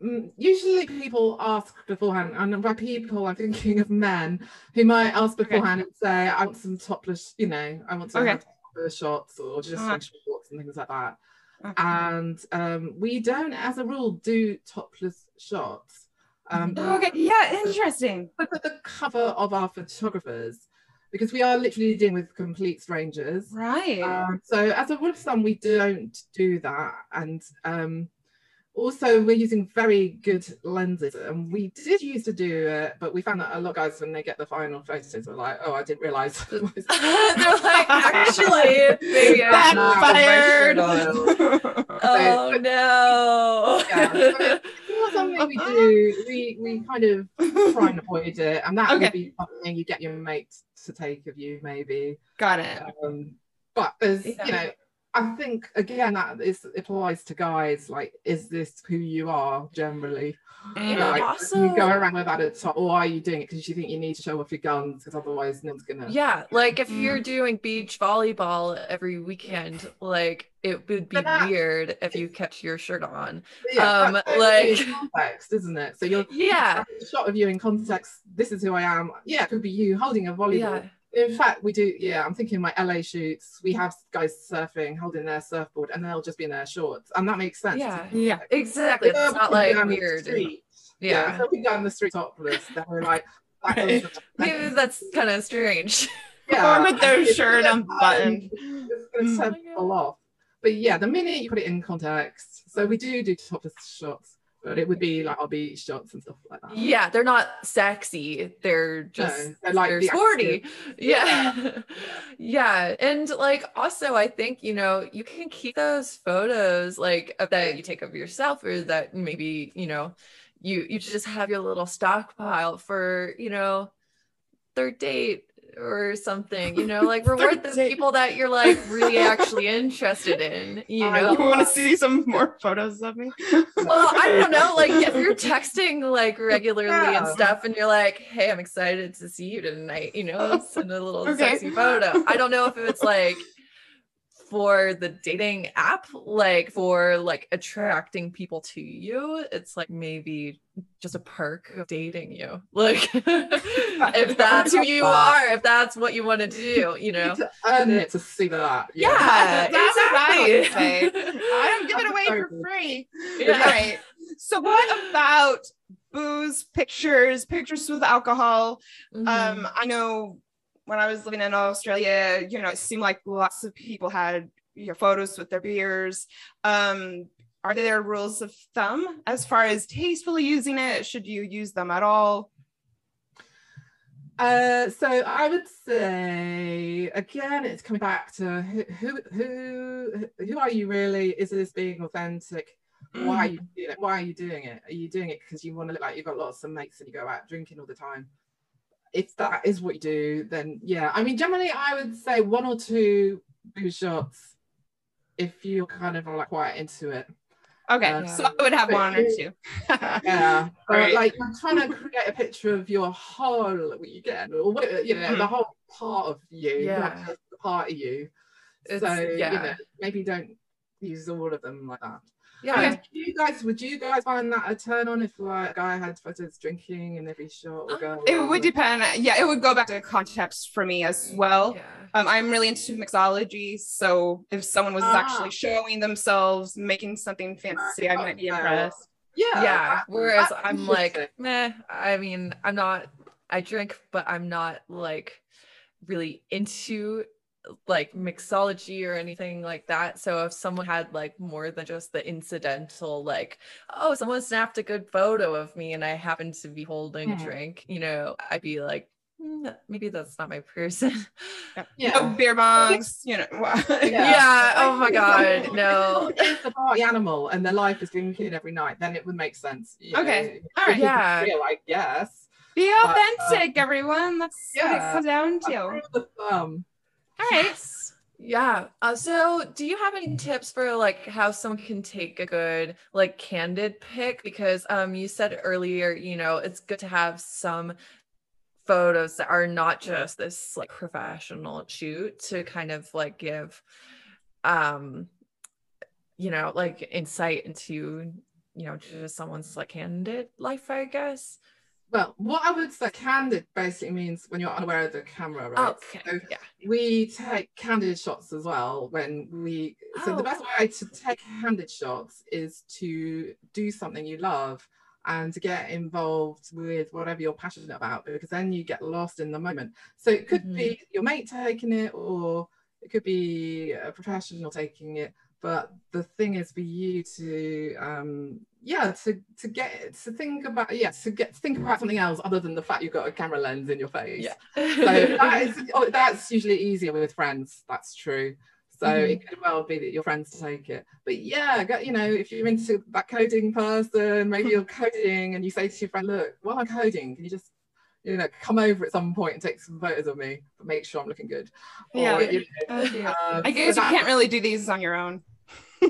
usually people ask beforehand, and by people I'm thinking of men who might ask beforehand okay. and say, I want some topless, you know, I want some okay. topless shots or just uh-huh. some shorts and things like that. Uh-huh. And um, we don't, as a rule, do topless shots. Um, oh, okay, yeah, interesting. But the cover of our photographers, because we are literally dealing with complete strangers. Right. Um, so as a rule of thumb, we don't do that. And um, also we're using very good lenses, and we did used to do it, but we found that a lot of guys, when they get the final photos, are like, oh, I didn't realise. They're like, actually, they backfired. Oh, so, no. Yeah, so something we do, we we kind of try and avoid it, and that okay. would be something you get your mate to take of you, maybe. Got it. Um, but as yeah. you know, I think again that is applies to guys. Like, is this who you are generally? Yeah, like, also, you go around with that at top, or are you doing it because you think you need to show off your guns? Because otherwise, no one's gonna. Yeah, like if mm. you're doing beach volleyball every weekend, like. It would be that, weird if you kept your shirt on. Yeah, um, like context, isn't it? So you're yeah. a shot of you in context. This is who I am. Yeah, it could be you holding a volleyball. Yeah. In fact, we do. Yeah, I'm thinking my L A shoots. We have guys surfing, holding their surfboard, and they'll just be in their shorts, and that makes sense. Yeah, yeah, exactly. It's not like weird. Yeah, yeah. So we go down the street topless. Then we're like, that right. was, maybe that's kind of strange. Yeah, with their shirt unbuttoned, it's gonna turn people off. But yeah, the minute you put it in context, so we do do topless shots, but it would be like our beach shots and stuff like that. Yeah, they're not sexy. They're just, no, they're, like they're the sporty. Yeah. Yeah. yeah. And like, also, I think, you know, you can keep those photos like that you take of yourself, or that maybe, you know, you, you just have your little stockpile for, you know, third date or something, you know, like reward the people that you're like really actually interested in, you uh, know. You want to see some more photos of me? Well, I don't know, like if you're texting like regularly yeah. and stuff and you're like, hey, I'm excited to see you tonight, you know, send a little okay. sexy photo. I don't know if it's like for the dating app, like for like attracting people to you, it's like maybe just a perk of dating you, like if that's who you are, if that's what you want to do, you know, to earn it, to see that. Yeah, yeah, that's exactly what I would say. I don't give it away for free. Yeah. Right. So what about booze, pictures, pictures with alcohol? Mm-hmm. Um, I know when I was living in Australia, you know, it seemed like lots of people had your photos with their beers. Um, are there rules of thumb as far as tastefully using it? Should you use them at all? Uh, so I would say, again, it's coming back to who, who, who, who are you really? Is this being authentic? Mm. Why are you doing it? Why are you doing it? Are you doing it because you want to look like you've got lots of mates and you go out drinking all the time? If that is what you do, then yeah. I mean, generally, I would say one or two booze shots if you're kind of like quite into it. Okay, um, so I would have one or two. Yeah, right. Or like I'm trying to create a picture of your whole weekend, or what, you know, mm-hmm. the whole part of you, yeah, not just the part of you. It's, so yeah, you know, maybe don't use all of them like that. Yeah, okay. you guys, would you guys find that a turn on if like a guy had photos drinking in every shot? Or girl, it would depend. Yeah, it would go back to context for me as well. Yeah. Um, I'm really into mixology, so if someone was ah. actually showing themselves, making something fancy, I might be impressed. Yeah, yeah. Whereas I, I'm like, meh. I mean, I'm not. I drink, but I'm not like really into like mixology or anything like that. So if someone had like more than just the incidental, like, oh, someone snapped a good photo of me and I happened to be holding yeah. a drink, you know, I'd be like, mm, maybe that's not my person. Yeah, yeah. No beer bongs, you know. yeah. yeah oh my god, no. It's the party animal and their life is drinking every night, then it would make sense. Okay, know? All right. Yeah, feel, I guess be authentic, but, um, everyone, that's yeah. what it comes down to. The thumb. All right. Yes. Yeah. Uh, so do you have any tips for like how someone can take a good like candid pic? Because um, you said earlier, you know, it's good to have some photos that are not just this like professional shoot to kind of like give, um, you know, like insight into, you know, just someone's like candid life, I guess. Well, what I would say, candid basically means when you're unaware of the camera, right? Okay. So yeah. We take candid shots as well when we. Oh. So the best way to take candid shots is to do something you love and to get involved with whatever you're passionate about, because then you get lost in the moment. So it could mm-hmm. be your mate taking it, or it could be a professional taking it. But the thing is for you to, um, yeah, to to get to think about, yeah, to get to think about something else other than the fact you've got a camera lens in your face. Yeah. So that is, oh, that's usually easier with friends. That's true. So mm-hmm. it could well be that your friends take it. But yeah, you know, if you're into that coding person, maybe you're coding and you say to your friend, "Look, while I'm coding, can you just, you know, come over at some point and take some photos of me, but make sure I'm looking good." Or, yeah. You know, oh, yeah. Um, I guess so you can't really do these on your own.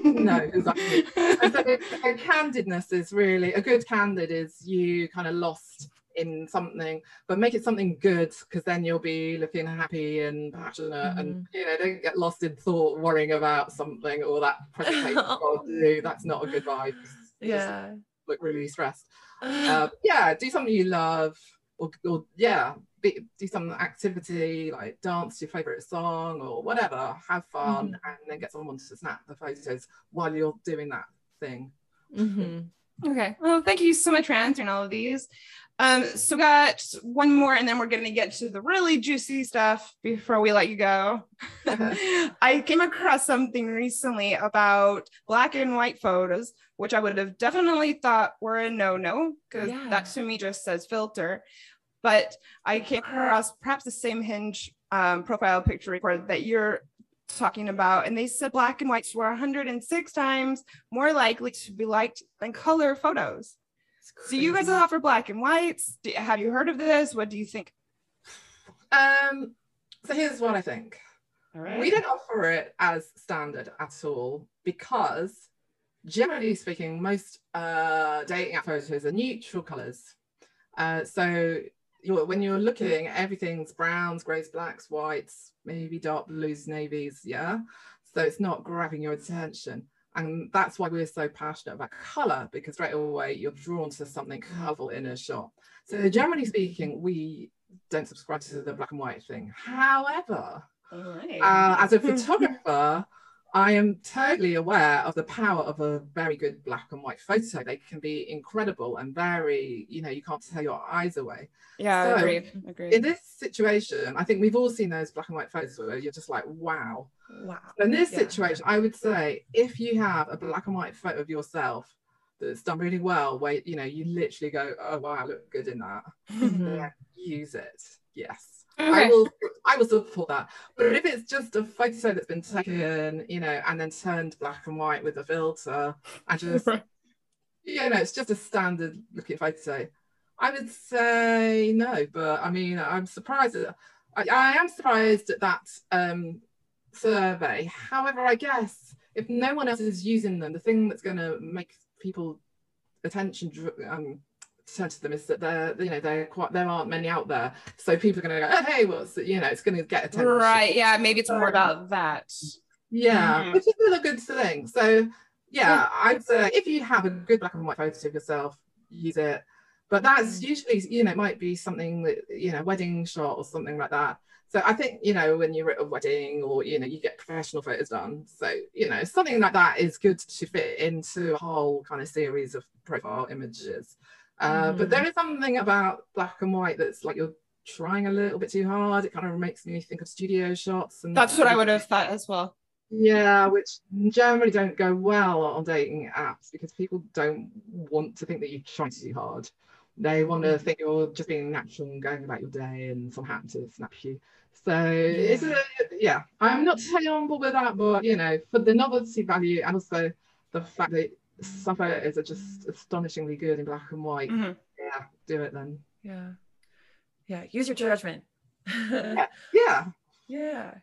No, exactly. And so, so candidness is really, a good candid is you kind of lost in something, but make it something good, because then you'll be looking happy and passionate mm-hmm. and, you know, don't get lost in thought worrying about something or that presentation. I'll do. That's not a good vibe. Yeah. Just look really stressed. Uh, yeah, do something you love, or, or yeah, be, do some activity like dance your favorite song or whatever, have fun, mm-hmm. and then get someone to snap the photos while you're doing that thing. Mm-hmm. Okay, well, thank you so much for answering all of these. Um, so got one more and then we're going to get to the really juicy stuff before we let you go. I came across something recently about black and white photos, which I would have definitely thought were a no-no, because yeah. that to me just says filter. But I came across perhaps the same Hinge um, profile picture report that you're talking about, and they said black and whites were one hundred six times more likely to be liked than color photos. So you guys allow for black and whites? Do, have you heard of this? What do you think? Um, so here's what I think. All right. We don't offer it as standard at all because, generally speaking, most uh, dating app photos are neutral colours. Uh, so you're, when you're looking, everything's browns, greys, blacks, whites, maybe dark blues, navies, yeah? So it's not grabbing your attention. And that's why we're so passionate about colour, because straight away you're drawn to something colourful in a shot. So generally speaking, we don't subscribe to the black and white thing. However, right. uh, as a photographer, I am totally aware of the power of a very good black and white photo. They can be incredible and very, you know, you can't tear your eyes away. Yeah, so agreed. agreed. In this situation, I think we've all seen those black and white photos where you're just like, wow. Wow. So in this yeah. situation, I would say if you have a black and white photo of yourself that's done really well, where, you know, you literally go, oh, wow, I look good in that. Mm-hmm. Yeah, use it. Yes. Okay. I will I will support that. But if it's just a photo that's been taken, you know, and then turned black and white with a filter and just right. you know, it's just a standard looking photo, I would say no. But I mean, I'm surprised at, I, I am surprised at that um survey. However, I guess if no one else is using them, the thing that's going to make people attention um turn to them is that they're, you know, they're quite, there aren't many out there, so people are going to go, oh, hey, what's, you know, it's going to get attention, right? Yeah, maybe it's more about that. Yeah, mm. which is a good thing. So yeah, I'd say if you have a good black and white photo of yourself, use it. But that's usually, you know, it might be something that, you know, wedding shot or something like that. So I think, you know, when you're at a wedding or, you know, you get professional photos done. So, you know, something like that is good to fit into a whole kind of series of profile images. Uh, mm. But there is something about black and white that's like you're trying a little bit too hard. It kind of makes me think of studio shots. And that's what I would have thought as well. Yeah, which generally don't go well on dating apps because people don't want to think that you're trying too hard. They want to think you're just being natural and going about your day and someone happened to snap you. So yeah. it's a, yeah, I'm not totally on board with that, but you know, for the novelty value and also the fact that some photos are just astonishingly good in black and white. Mm-hmm. Yeah, do it then. Yeah, yeah. Use your judgment. yeah. yeah. Yeah.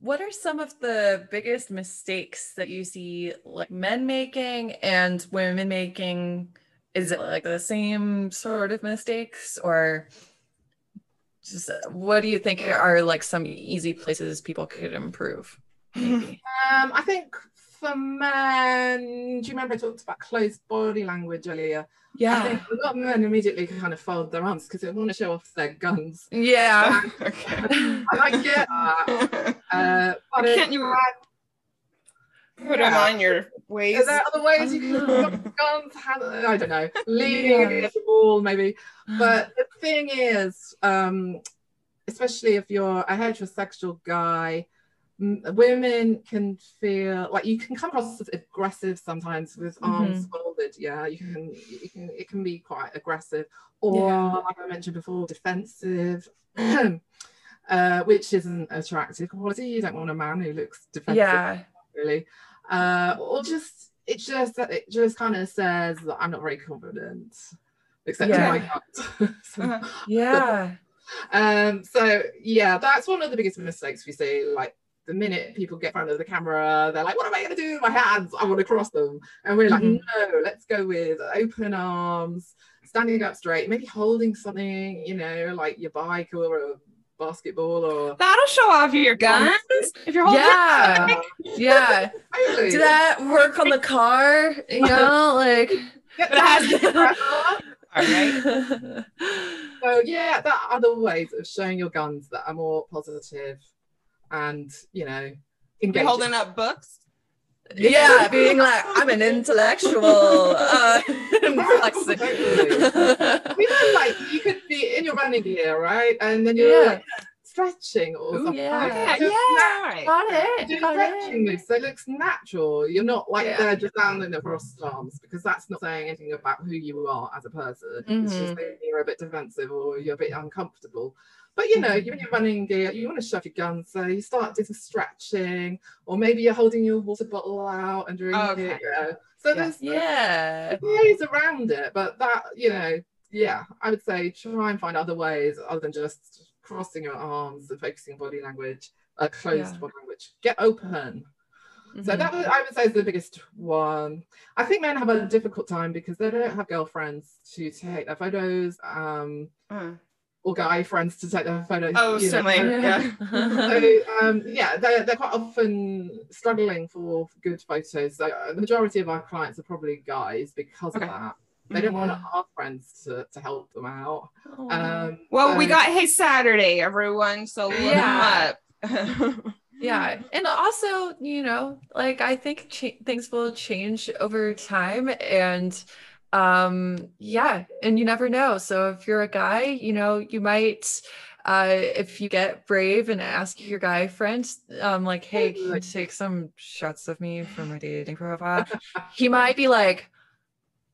What are some of the biggest mistakes that you see, like men making and women making? Is it like the same sort of mistakes, or just what do you think are like some easy places people could improve? Maybe? Um, I think for men, do you remember I talked about closed body language earlier? Yeah. I think a lot of men immediately kind of fold their arms because they want to show off their guns. Yeah. And, okay. and I get that. Uh, but Can't it, you... I, Put yeah. them on your waist. Is there other ways you can put guns? I don't know. Leaning at the wall, maybe. But the thing is, um, especially if you're a heterosexual guy, m- women can feel like you can come across as aggressive sometimes with mm-hmm. arms folded. Yeah, you can, you can. It can be quite aggressive, or yeah. like I mentioned before, defensive. uh, which is an attractive quality. You don't want a man who looks defensive. Yeah. Really, uh, or just it just it just kind of says that I'm not very confident, except yeah. my gut. so, uh-huh. Yeah. Um. So yeah, that's one of the biggest mistakes we see. Like the minute people get in front of the camera, they're like, "What am I going to do with my hands? I want to cross them." And we're mm-hmm. like, "No, let's go with open arms, standing up straight, maybe holding something, you know, like your bike or a basketball or that'll show off your guns if you're holding yeah it. yeah totally. Do that work on the car, you know, like but all right. So yeah, there are other ways of showing your guns that are more positive and, you know, engaging. Be holding up books, yeah, being like I'm an intellectual. Uh, totally. Even like you could be in your running gear, right, and then you're yeah. like, stretching or Ooh, something. Yeah, yeah, yeah. Right. Got it. Got stretching moves, so it looks natural. You're not like yeah. there just standing across arms, because that's not saying anything about who you are as a person. Mm-hmm. It's just that you're a bit defensive or you're a bit uncomfortable. But you know, you're in your running gear, you want to shove your gun, so you start doing some stretching, or maybe you're holding your water bottle out and drinking. Okay. It. So yeah. there's yeah. ways around it, but that, you know, yeah, I would say try and find other ways other than just crossing your arms and focusing on body language, uh, closed yeah. body language. Get open. Mm-hmm. So that was, I would say, is the biggest one. I think men have a difficult time because they don't have girlfriends to take their photos, um, uh-huh. or guy friends to take their photos. Oh, certainly, know. yeah. so, um, yeah, they're, they're quite often struggling for good photos. So the majority of our clients are probably guys because okay. of that. They don't want our friends to, to help them out. Um, well, so, we got Hey Saturday, everyone, so look yeah. them up. Yeah, and also, you know, like I think ch- things will change over time, and um, yeah, and you never know. So if you're a guy, you know, you might, uh, if you get brave and ask your guy friend, um, like, hey, can you take some shots of me for my dating profile? He might be like,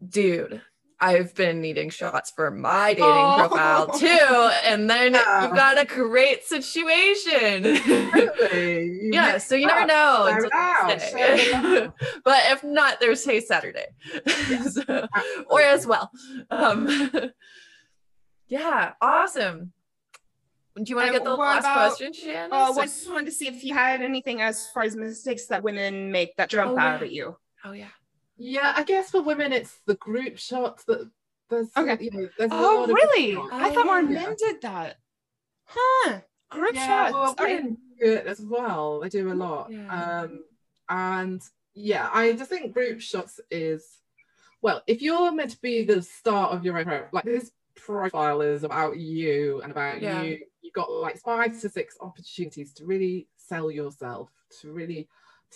dude, I've been needing shots for my dating oh. profile too, and then oh. you've got a great situation. Really? Yeah, so you never know. Out, but if not, there's Hey Saturday, yes. so, or as well. Um, yeah, awesome. Do you want to get the last about, question, Janice? Oh, I just wanted to see if you had anything as far as mistakes that women make that jump oh, out yeah. at you. Oh yeah. Yeah, I guess for women it's the group shots that there's okay. you know, there's oh, really? Shots. I thought more yeah. men did that. Huh. Group yeah, shots. Well, women I... do it as well. They do a lot. Yeah. Um and yeah, I just think group shots is well, if you're meant to be the star of your own profile, like this profile is about you and about yeah. you, you've got like five to six opportunities to really sell yourself, to really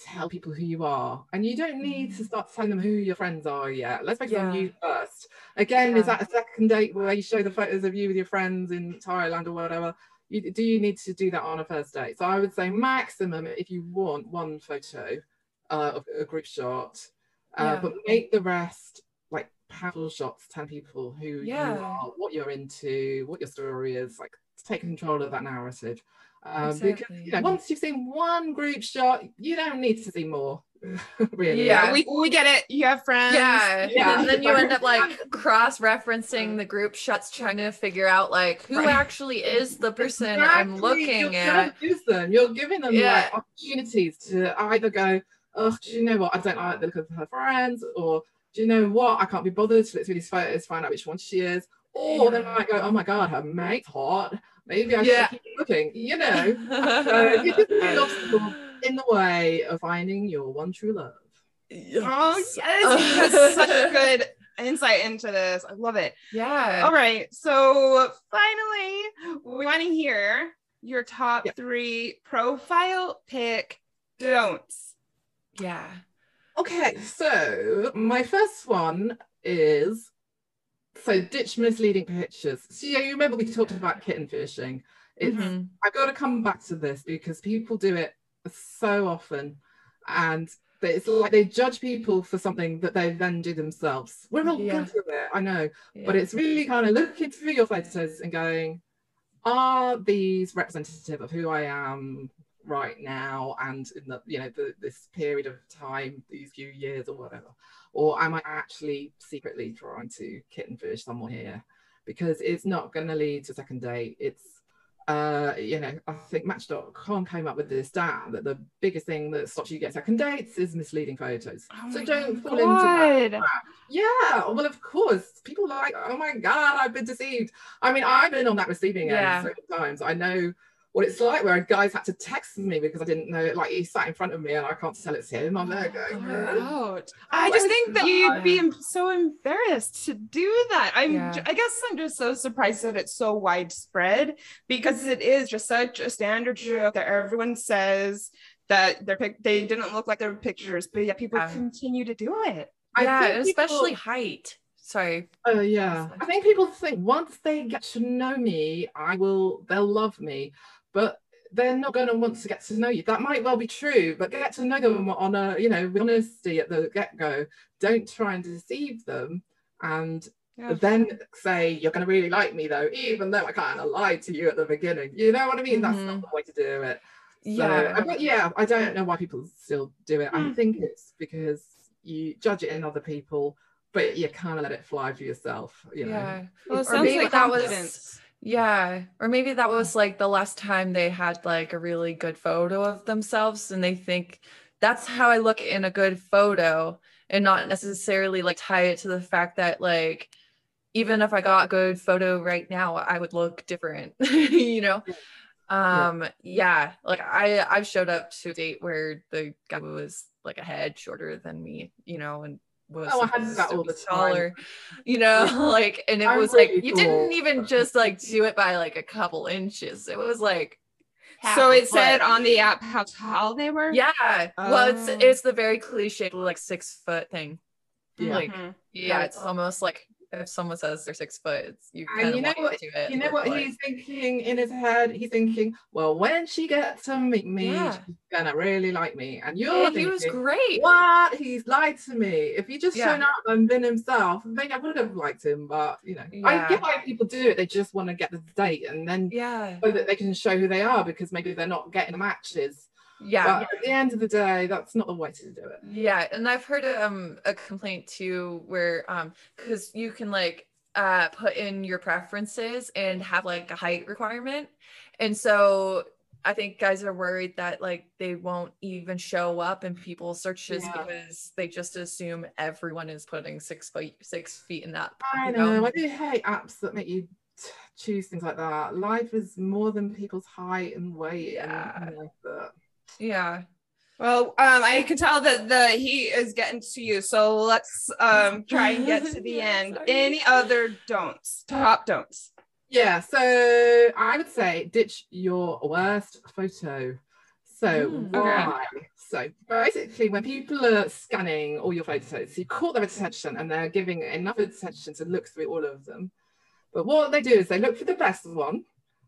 tell people who you are, and you don't need to start telling them who your friends are yet. Let's focus yeah. on you first. Again, yeah. is that a second date where you show the photos of you with your friends in Thailand or whatever? You, do you need to do that on a first date? So I would say maximum, if you want, one photo uh, of a group shot, uh, yeah. but make the rest like powerful shots, telling people who yeah. you are, what you're into, what your story is. Like, take control of that narrative. Um, exactly. Because you know, once you've seen one group shot, you don't need to see more. Really, yeah, we we get it. You have friends. Yeah, yeah. And then you end up like cross-referencing the group shots, trying to figure out like who right. actually is the person exactly. I'm looking You're at. Them. You're giving them yeah. like opportunities to either go, oh, do you know what? I don't like the look of her friends, or do you know what? I can't be bothered to look through these photos, find out which one she is. Or yeah. they might go, oh my God, her mate's hot. Maybe I yeah. should keep looking, you know. So you just put obstacles in the way of finding your one true love. Yes. Oh, yes. That's such good insight into this. I love it. Yeah. All right. So finally, we want to hear your top yeah. three profile pick don'ts. Yeah. Okay. So my first one is... So ditch misleading pictures. So yeah, you remember we talked about kitten fishing. It's mm-hmm. I've got to come back to this because people do it so often, and it's like they judge people for something that they then do themselves. We're all yeah. guilty of it, I know, yeah. but it's really kind of looking through your photos and going, are these representative of who I am right now and in the you know the, this period of time, these few years or whatever? Or am I actually secretly trying to kitten fish someone here? Because it's not going to lead to a second date. It's, uh, you know, I think Match dot com came up with this stat that the biggest thing that stops you getting second dates is misleading photos. Oh so don't God. fall into that. Yeah, well, of course. People are like, oh my God, I've been deceived. I mean, I've been on that receiving end yeah. so many times. I know what it's like where a guy's had to text me because I didn't know, like he sat in front of me and I can't tell it's him. I'm there going, oh, I just think that you'd be so embarrassed to do that. I'm, yeah. I guess I'm just so surprised that it's so widespread because it is just such a standard joke that everyone says that their pic- they didn't look like their pictures, but yet people um, continue to do it. I yeah, think especially people- height. Sorry. Oh uh, yeah. I think people think once they get to know me, I will, they'll love me. But they're not going to want to get to know you. That might well be true, but get to know them on a, you know, with honesty at the get-go. Don't try and deceive them, and yeah. then say you're going to really like me though, even though I kind of lied to you at the beginning. You know what I mean? Mm-hmm. That's not the way to do it. So, yeah. But yeah, I don't know why people still do it. Mm. I think it's because you judge it in other people, but you kind of let it fly for yourself. You know. Yeah. Well, it sounds like that was. Yeah. Or maybe that was like the last time they had like a really good photo of themselves, and they think that's how I look in a good photo, and not necessarily like tie it to the fact that like, even if I got a good photo right now, I would look different, you know? Um, yeah. yeah. Like I, I've showed up to a date where the guy was like a head shorter than me, you know, and was oh, I had that all the taller, you know, like, and it I'm was really like, cool. You didn't even just like do it by like a couple inches. It was like, so it said on the app how tall they were. Yeah. Oh. Well, it's, it's the very cliche, like six foot thing. Yeah. Like, mm-hmm. yeah, it's almost like if someone says they're six foot, it's, you kind and you of know what, it. You know what like, he's thinking in his head? He's thinking, well, when she gets to meet me, yeah. she's gonna really like me. And you're yeah, thinking, he was great. What? He's lied to me. If he just yeah. shown up and been himself, maybe I would have liked him. But you know, yeah. I get why people do it. They just want to get the date, and then yeah, so that they can show who they are, because maybe they're not getting the matches. Yeah. But at the end of the day, that's not the way to do it. Yeah. And I've heard um a complaint too, where um because you can like uh put in your preferences and have like a height requirement, and so I think guys are worried that like they won't even show up in people's searches yeah. because they just assume everyone is putting six feet six feet and up. I you know? know. I do hate apps that make you choose things like that. Life is more than people's height and weight yeah. and like that. Yeah. Well, um, I can tell that the heat is getting to you. So let's um try and get to the yeah, end. Sorry. Any other don'ts? Top don'ts. Yeah. So I would say ditch your worst photo. So mm, why? Okay. So basically, when people are scanning all your photos, you caught their attention, and they're giving enough attention to look through all of them. But what they do is they look for the best one,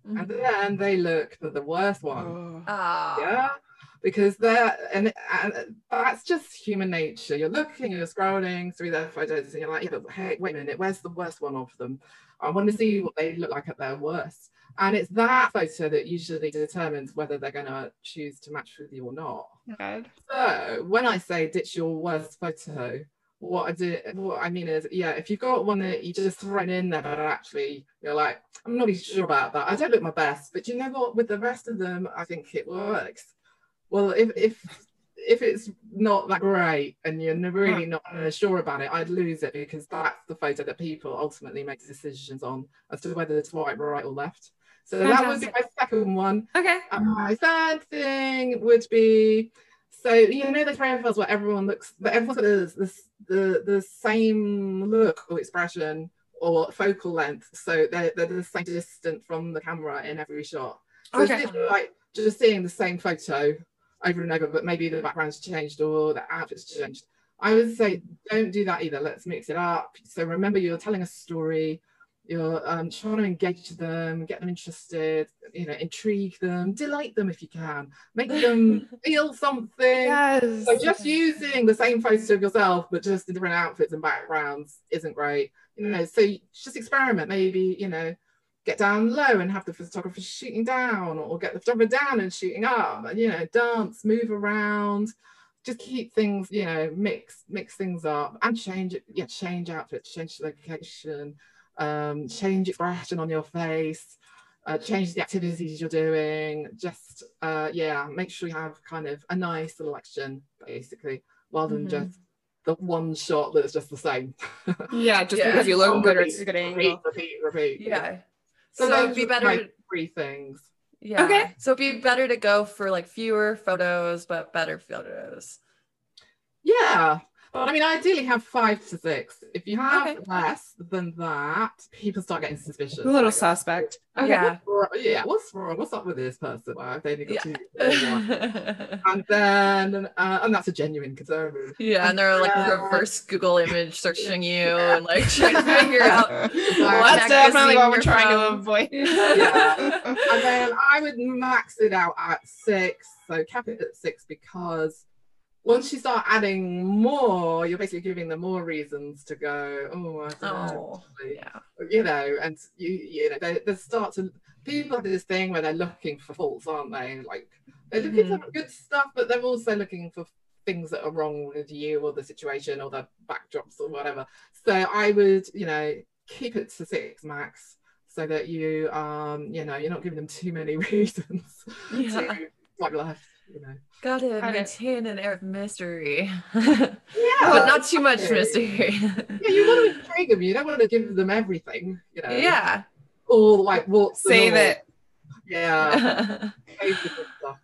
mm-hmm. and then they look for the worst one. Oh. Yeah. Because they're, and, and that's just human nature. You're looking, you're scrolling through their photos, and you're like, yeah, but hey, wait a minute, where's the worst one of them? I want to see what they look like at their worst. And it's that photo that usually determines whether they're going to choose to match with you or not. Okay. So when I say ditch your worst photo, what I do, what I mean is, yeah, if you've got one that you just thrown in there, but actually you're like, I'm not even sure about that. I don't look my best, but you know what? With the rest of them, I think it works. Well, if if if it's not that great and you're really not sure about it, I'd lose it, because that's the photo that people ultimately make decisions on as to whether to swipe right or left. So that was my second one. Okay. And my third thing would be, so you know those profiles where everyone looks, but everyone's got the the the same look or expression or focal length, so they're they're the same distance from the camera in every shot. So okay. It's just like just seeing the same photo over and over, but maybe the background's changed or the outfit's changed. I would say don't do that either. Let's mix it up. So remember, you're telling a story, you're um, trying to engage them, get them interested, you know, intrigue them, delight them if you can, make them feel something. Yes. So just using the same photo of yourself, but just in different outfits and backgrounds isn't great. You know, so just experiment. Maybe, you know, get down low and have the photographer shooting down, or get the photographer down and shooting up, and, you know, dance, move around, just keep things, you know, mix, mix things up and change it. Yeah. Change outfits, change location, um, change expression on your face, uh, change the activities you're doing. Just, uh, yeah, make sure you have kind of a nice selection, basically, rather than mm-hmm. just the one shot that's just the same. Yeah. Just yeah. because you look good, it's a good angle. Repeat, repeat. Yeah. yeah. So, so it'd be better to, three things. Yeah. Okay. So it'd be better to go for like fewer photos, but better photos. Yeah. But I mean, ideally have five to six. If you have okay. less than that, people start getting suspicious. A little like, suspect. Okay. Yeah. What's yeah. What's wrong? What's up with this person? Wow, they only got yeah. two. And then, uh, and that's a genuine concern. Yeah. And they're like uh, reverse Google image searching you yeah. and like trying to figure out. That's definitely what we're trying from. to avoid. Yeah. And then I would max it out at six. So cap it at six, because once you start adding more, you're basically giving them more reasons to go, oh, I don't know. Oh, yeah. You know, and you, you know, they, they start to, people have this thing where they're looking for faults, aren't they? Like, they're looking mm-hmm. for good stuff, but they're also looking for things that are wrong with you or the situation or the backdrops or whatever. So I would, you know, keep it to six max. so that you, um, you know, you're not giving them too many reasons yeah. to fuck life, you know. Gotta Got maintain it. an air of mystery. Yeah. But not too much mystery. Yeah, you want to intrigue them. You don't want to give them everything, you know. Yeah. All like walks. Save it. Yeah. stuff.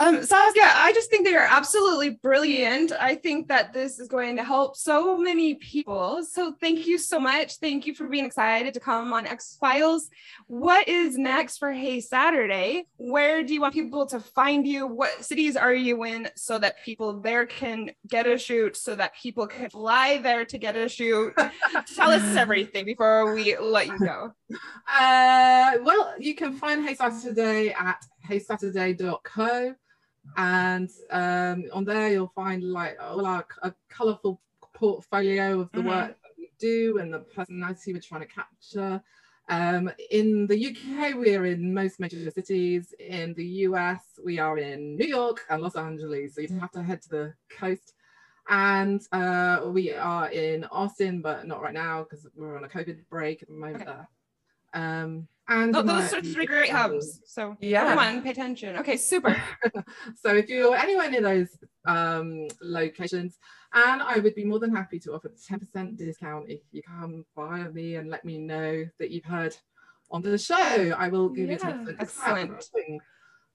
Um, Saskia, I just think that you're absolutely brilliant. I think that this is going to help so many people. So thank you so much. Thank you for being excited to come on X-Files. What is next for Hey Saturday? Where do you want people to find you? What cities are you in so that people there can get a shoot, so that people can fly there to get a shoot? Tell us everything before we let you go. Uh, well, you can find Hey Saturday at hey saturday dot co. And um, on there you'll find like all our a colourful portfolio of the mm-hmm. work that we do and the personality we're trying to capture. Um, in the U K we're in most major cities. In the U S we are in New York and Los Angeles, so you'd have to head to the coast. And uh, we are in Austin, but not right now because we're on a COVID break at the moment. Okay. Um, and oh, those are three great hubs, so yeah, everyone pay attention. Okay, super. So if you're anywhere near those um locations, and I would be more than happy to offer a ten percent discount if you come via me and let me know that you've heard on the show. I will give yeah, you ten percent discount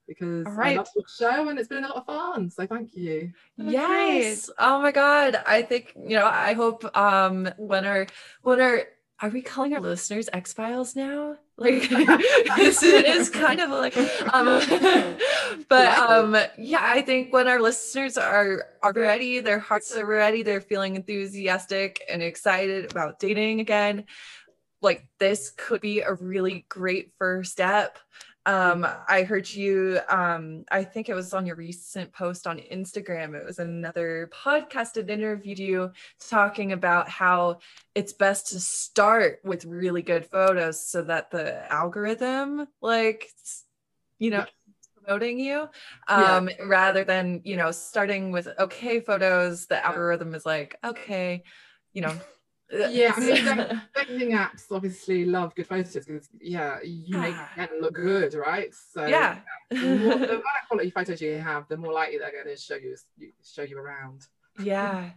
because right. I love the show and it's been a lot of fun, so thank you. Yes, great. Oh my god, I think, you know, I hope um when our when our are we calling our listeners X-Files now? Like, this is kind of like, um, but um, yeah, I think when our listeners are, are ready, their hearts are ready, they're feeling enthusiastic and excited about dating again, like this could be a really great first step. Um, I heard you, um, I think it was on your recent post on Instagram. It was another podcast that interviewed you talking about how it's best to start with really good photos so that the algorithm, like, you know, yeah. promoting you, um, yeah. rather than, you know, starting with okay photos, the algorithm is like, okay, you know. Yeah, I mean, dating apps obviously love good photos because, yeah, you make them look good, right? So yeah, the more the higher quality photos you have, the more likely they're going to show you show you around. Yeah.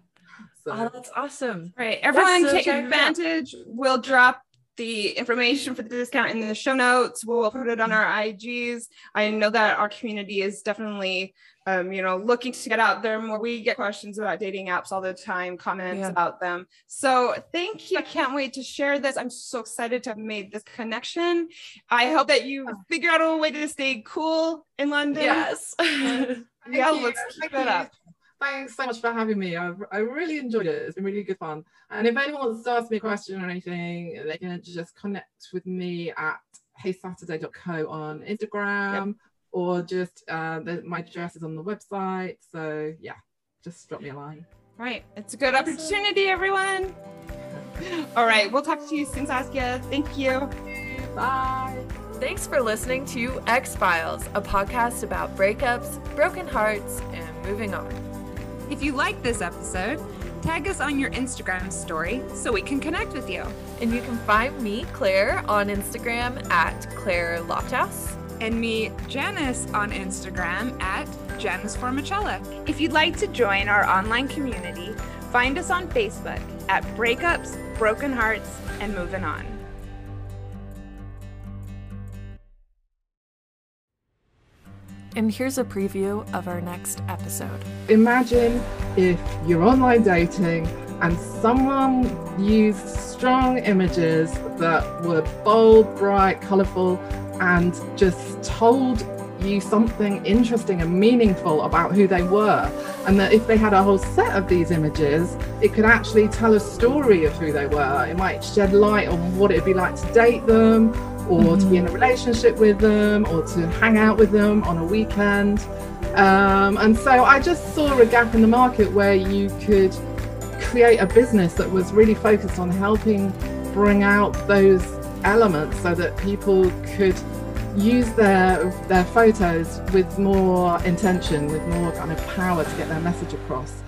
So. Oh, that's awesome. Right, everyone take advantage. We'll drop the information for the discount in the show notes. We'll put it on our I Gs. I know that our community is definitely, um, you know, looking to get out there more. We get questions about dating apps all the time, comments yeah. about them. So thank you. I can't wait to share this. I'm so excited to have made this connection. I hope that you figure out a way to stay cool in London. Yes. yeah, you. Let's keep thank it up. You. Thanks so much for having me. I, I really enjoyed it. It's been really good fun. And if anyone wants to ask me a question or anything, they can just connect with me at hey saturday dot co on Instagram, yep. or just uh, the, my address is on the website. So yeah, just drop me a line. Right. It's a good opportunity, everyone. All right. We'll talk to you soon, Saskia. Thank you. Bye. Thanks for listening to X-Files, a podcast about breakups, broken hearts, and moving on. If you like this episode, tag us on your Instagram story so we can connect with you. And you can find me, Claire, on Instagram at Claire Loftus. And me, Janice, on Instagram at Janice Formicella. If you'd like to join our online community, find us on Facebook at Breakups, Broken Hearts, and Moving On. And here's a preview of our next episode. Imagine if you're online dating and someone used strong images that were bold, bright, colourful, and just told you something interesting and meaningful about who they were. And that if they had a whole set of these images, it could actually tell a story of who they were. It might shed light on what it'd be like to date them, or mm-hmm. to be in a relationship with them, or to hang out with them on a weekend. Um, and so I just saw a gap in the market where you could create a business that was really focused on helping bring out those elements so that people could use their their photos with more intention, with more kind of power to get their message across.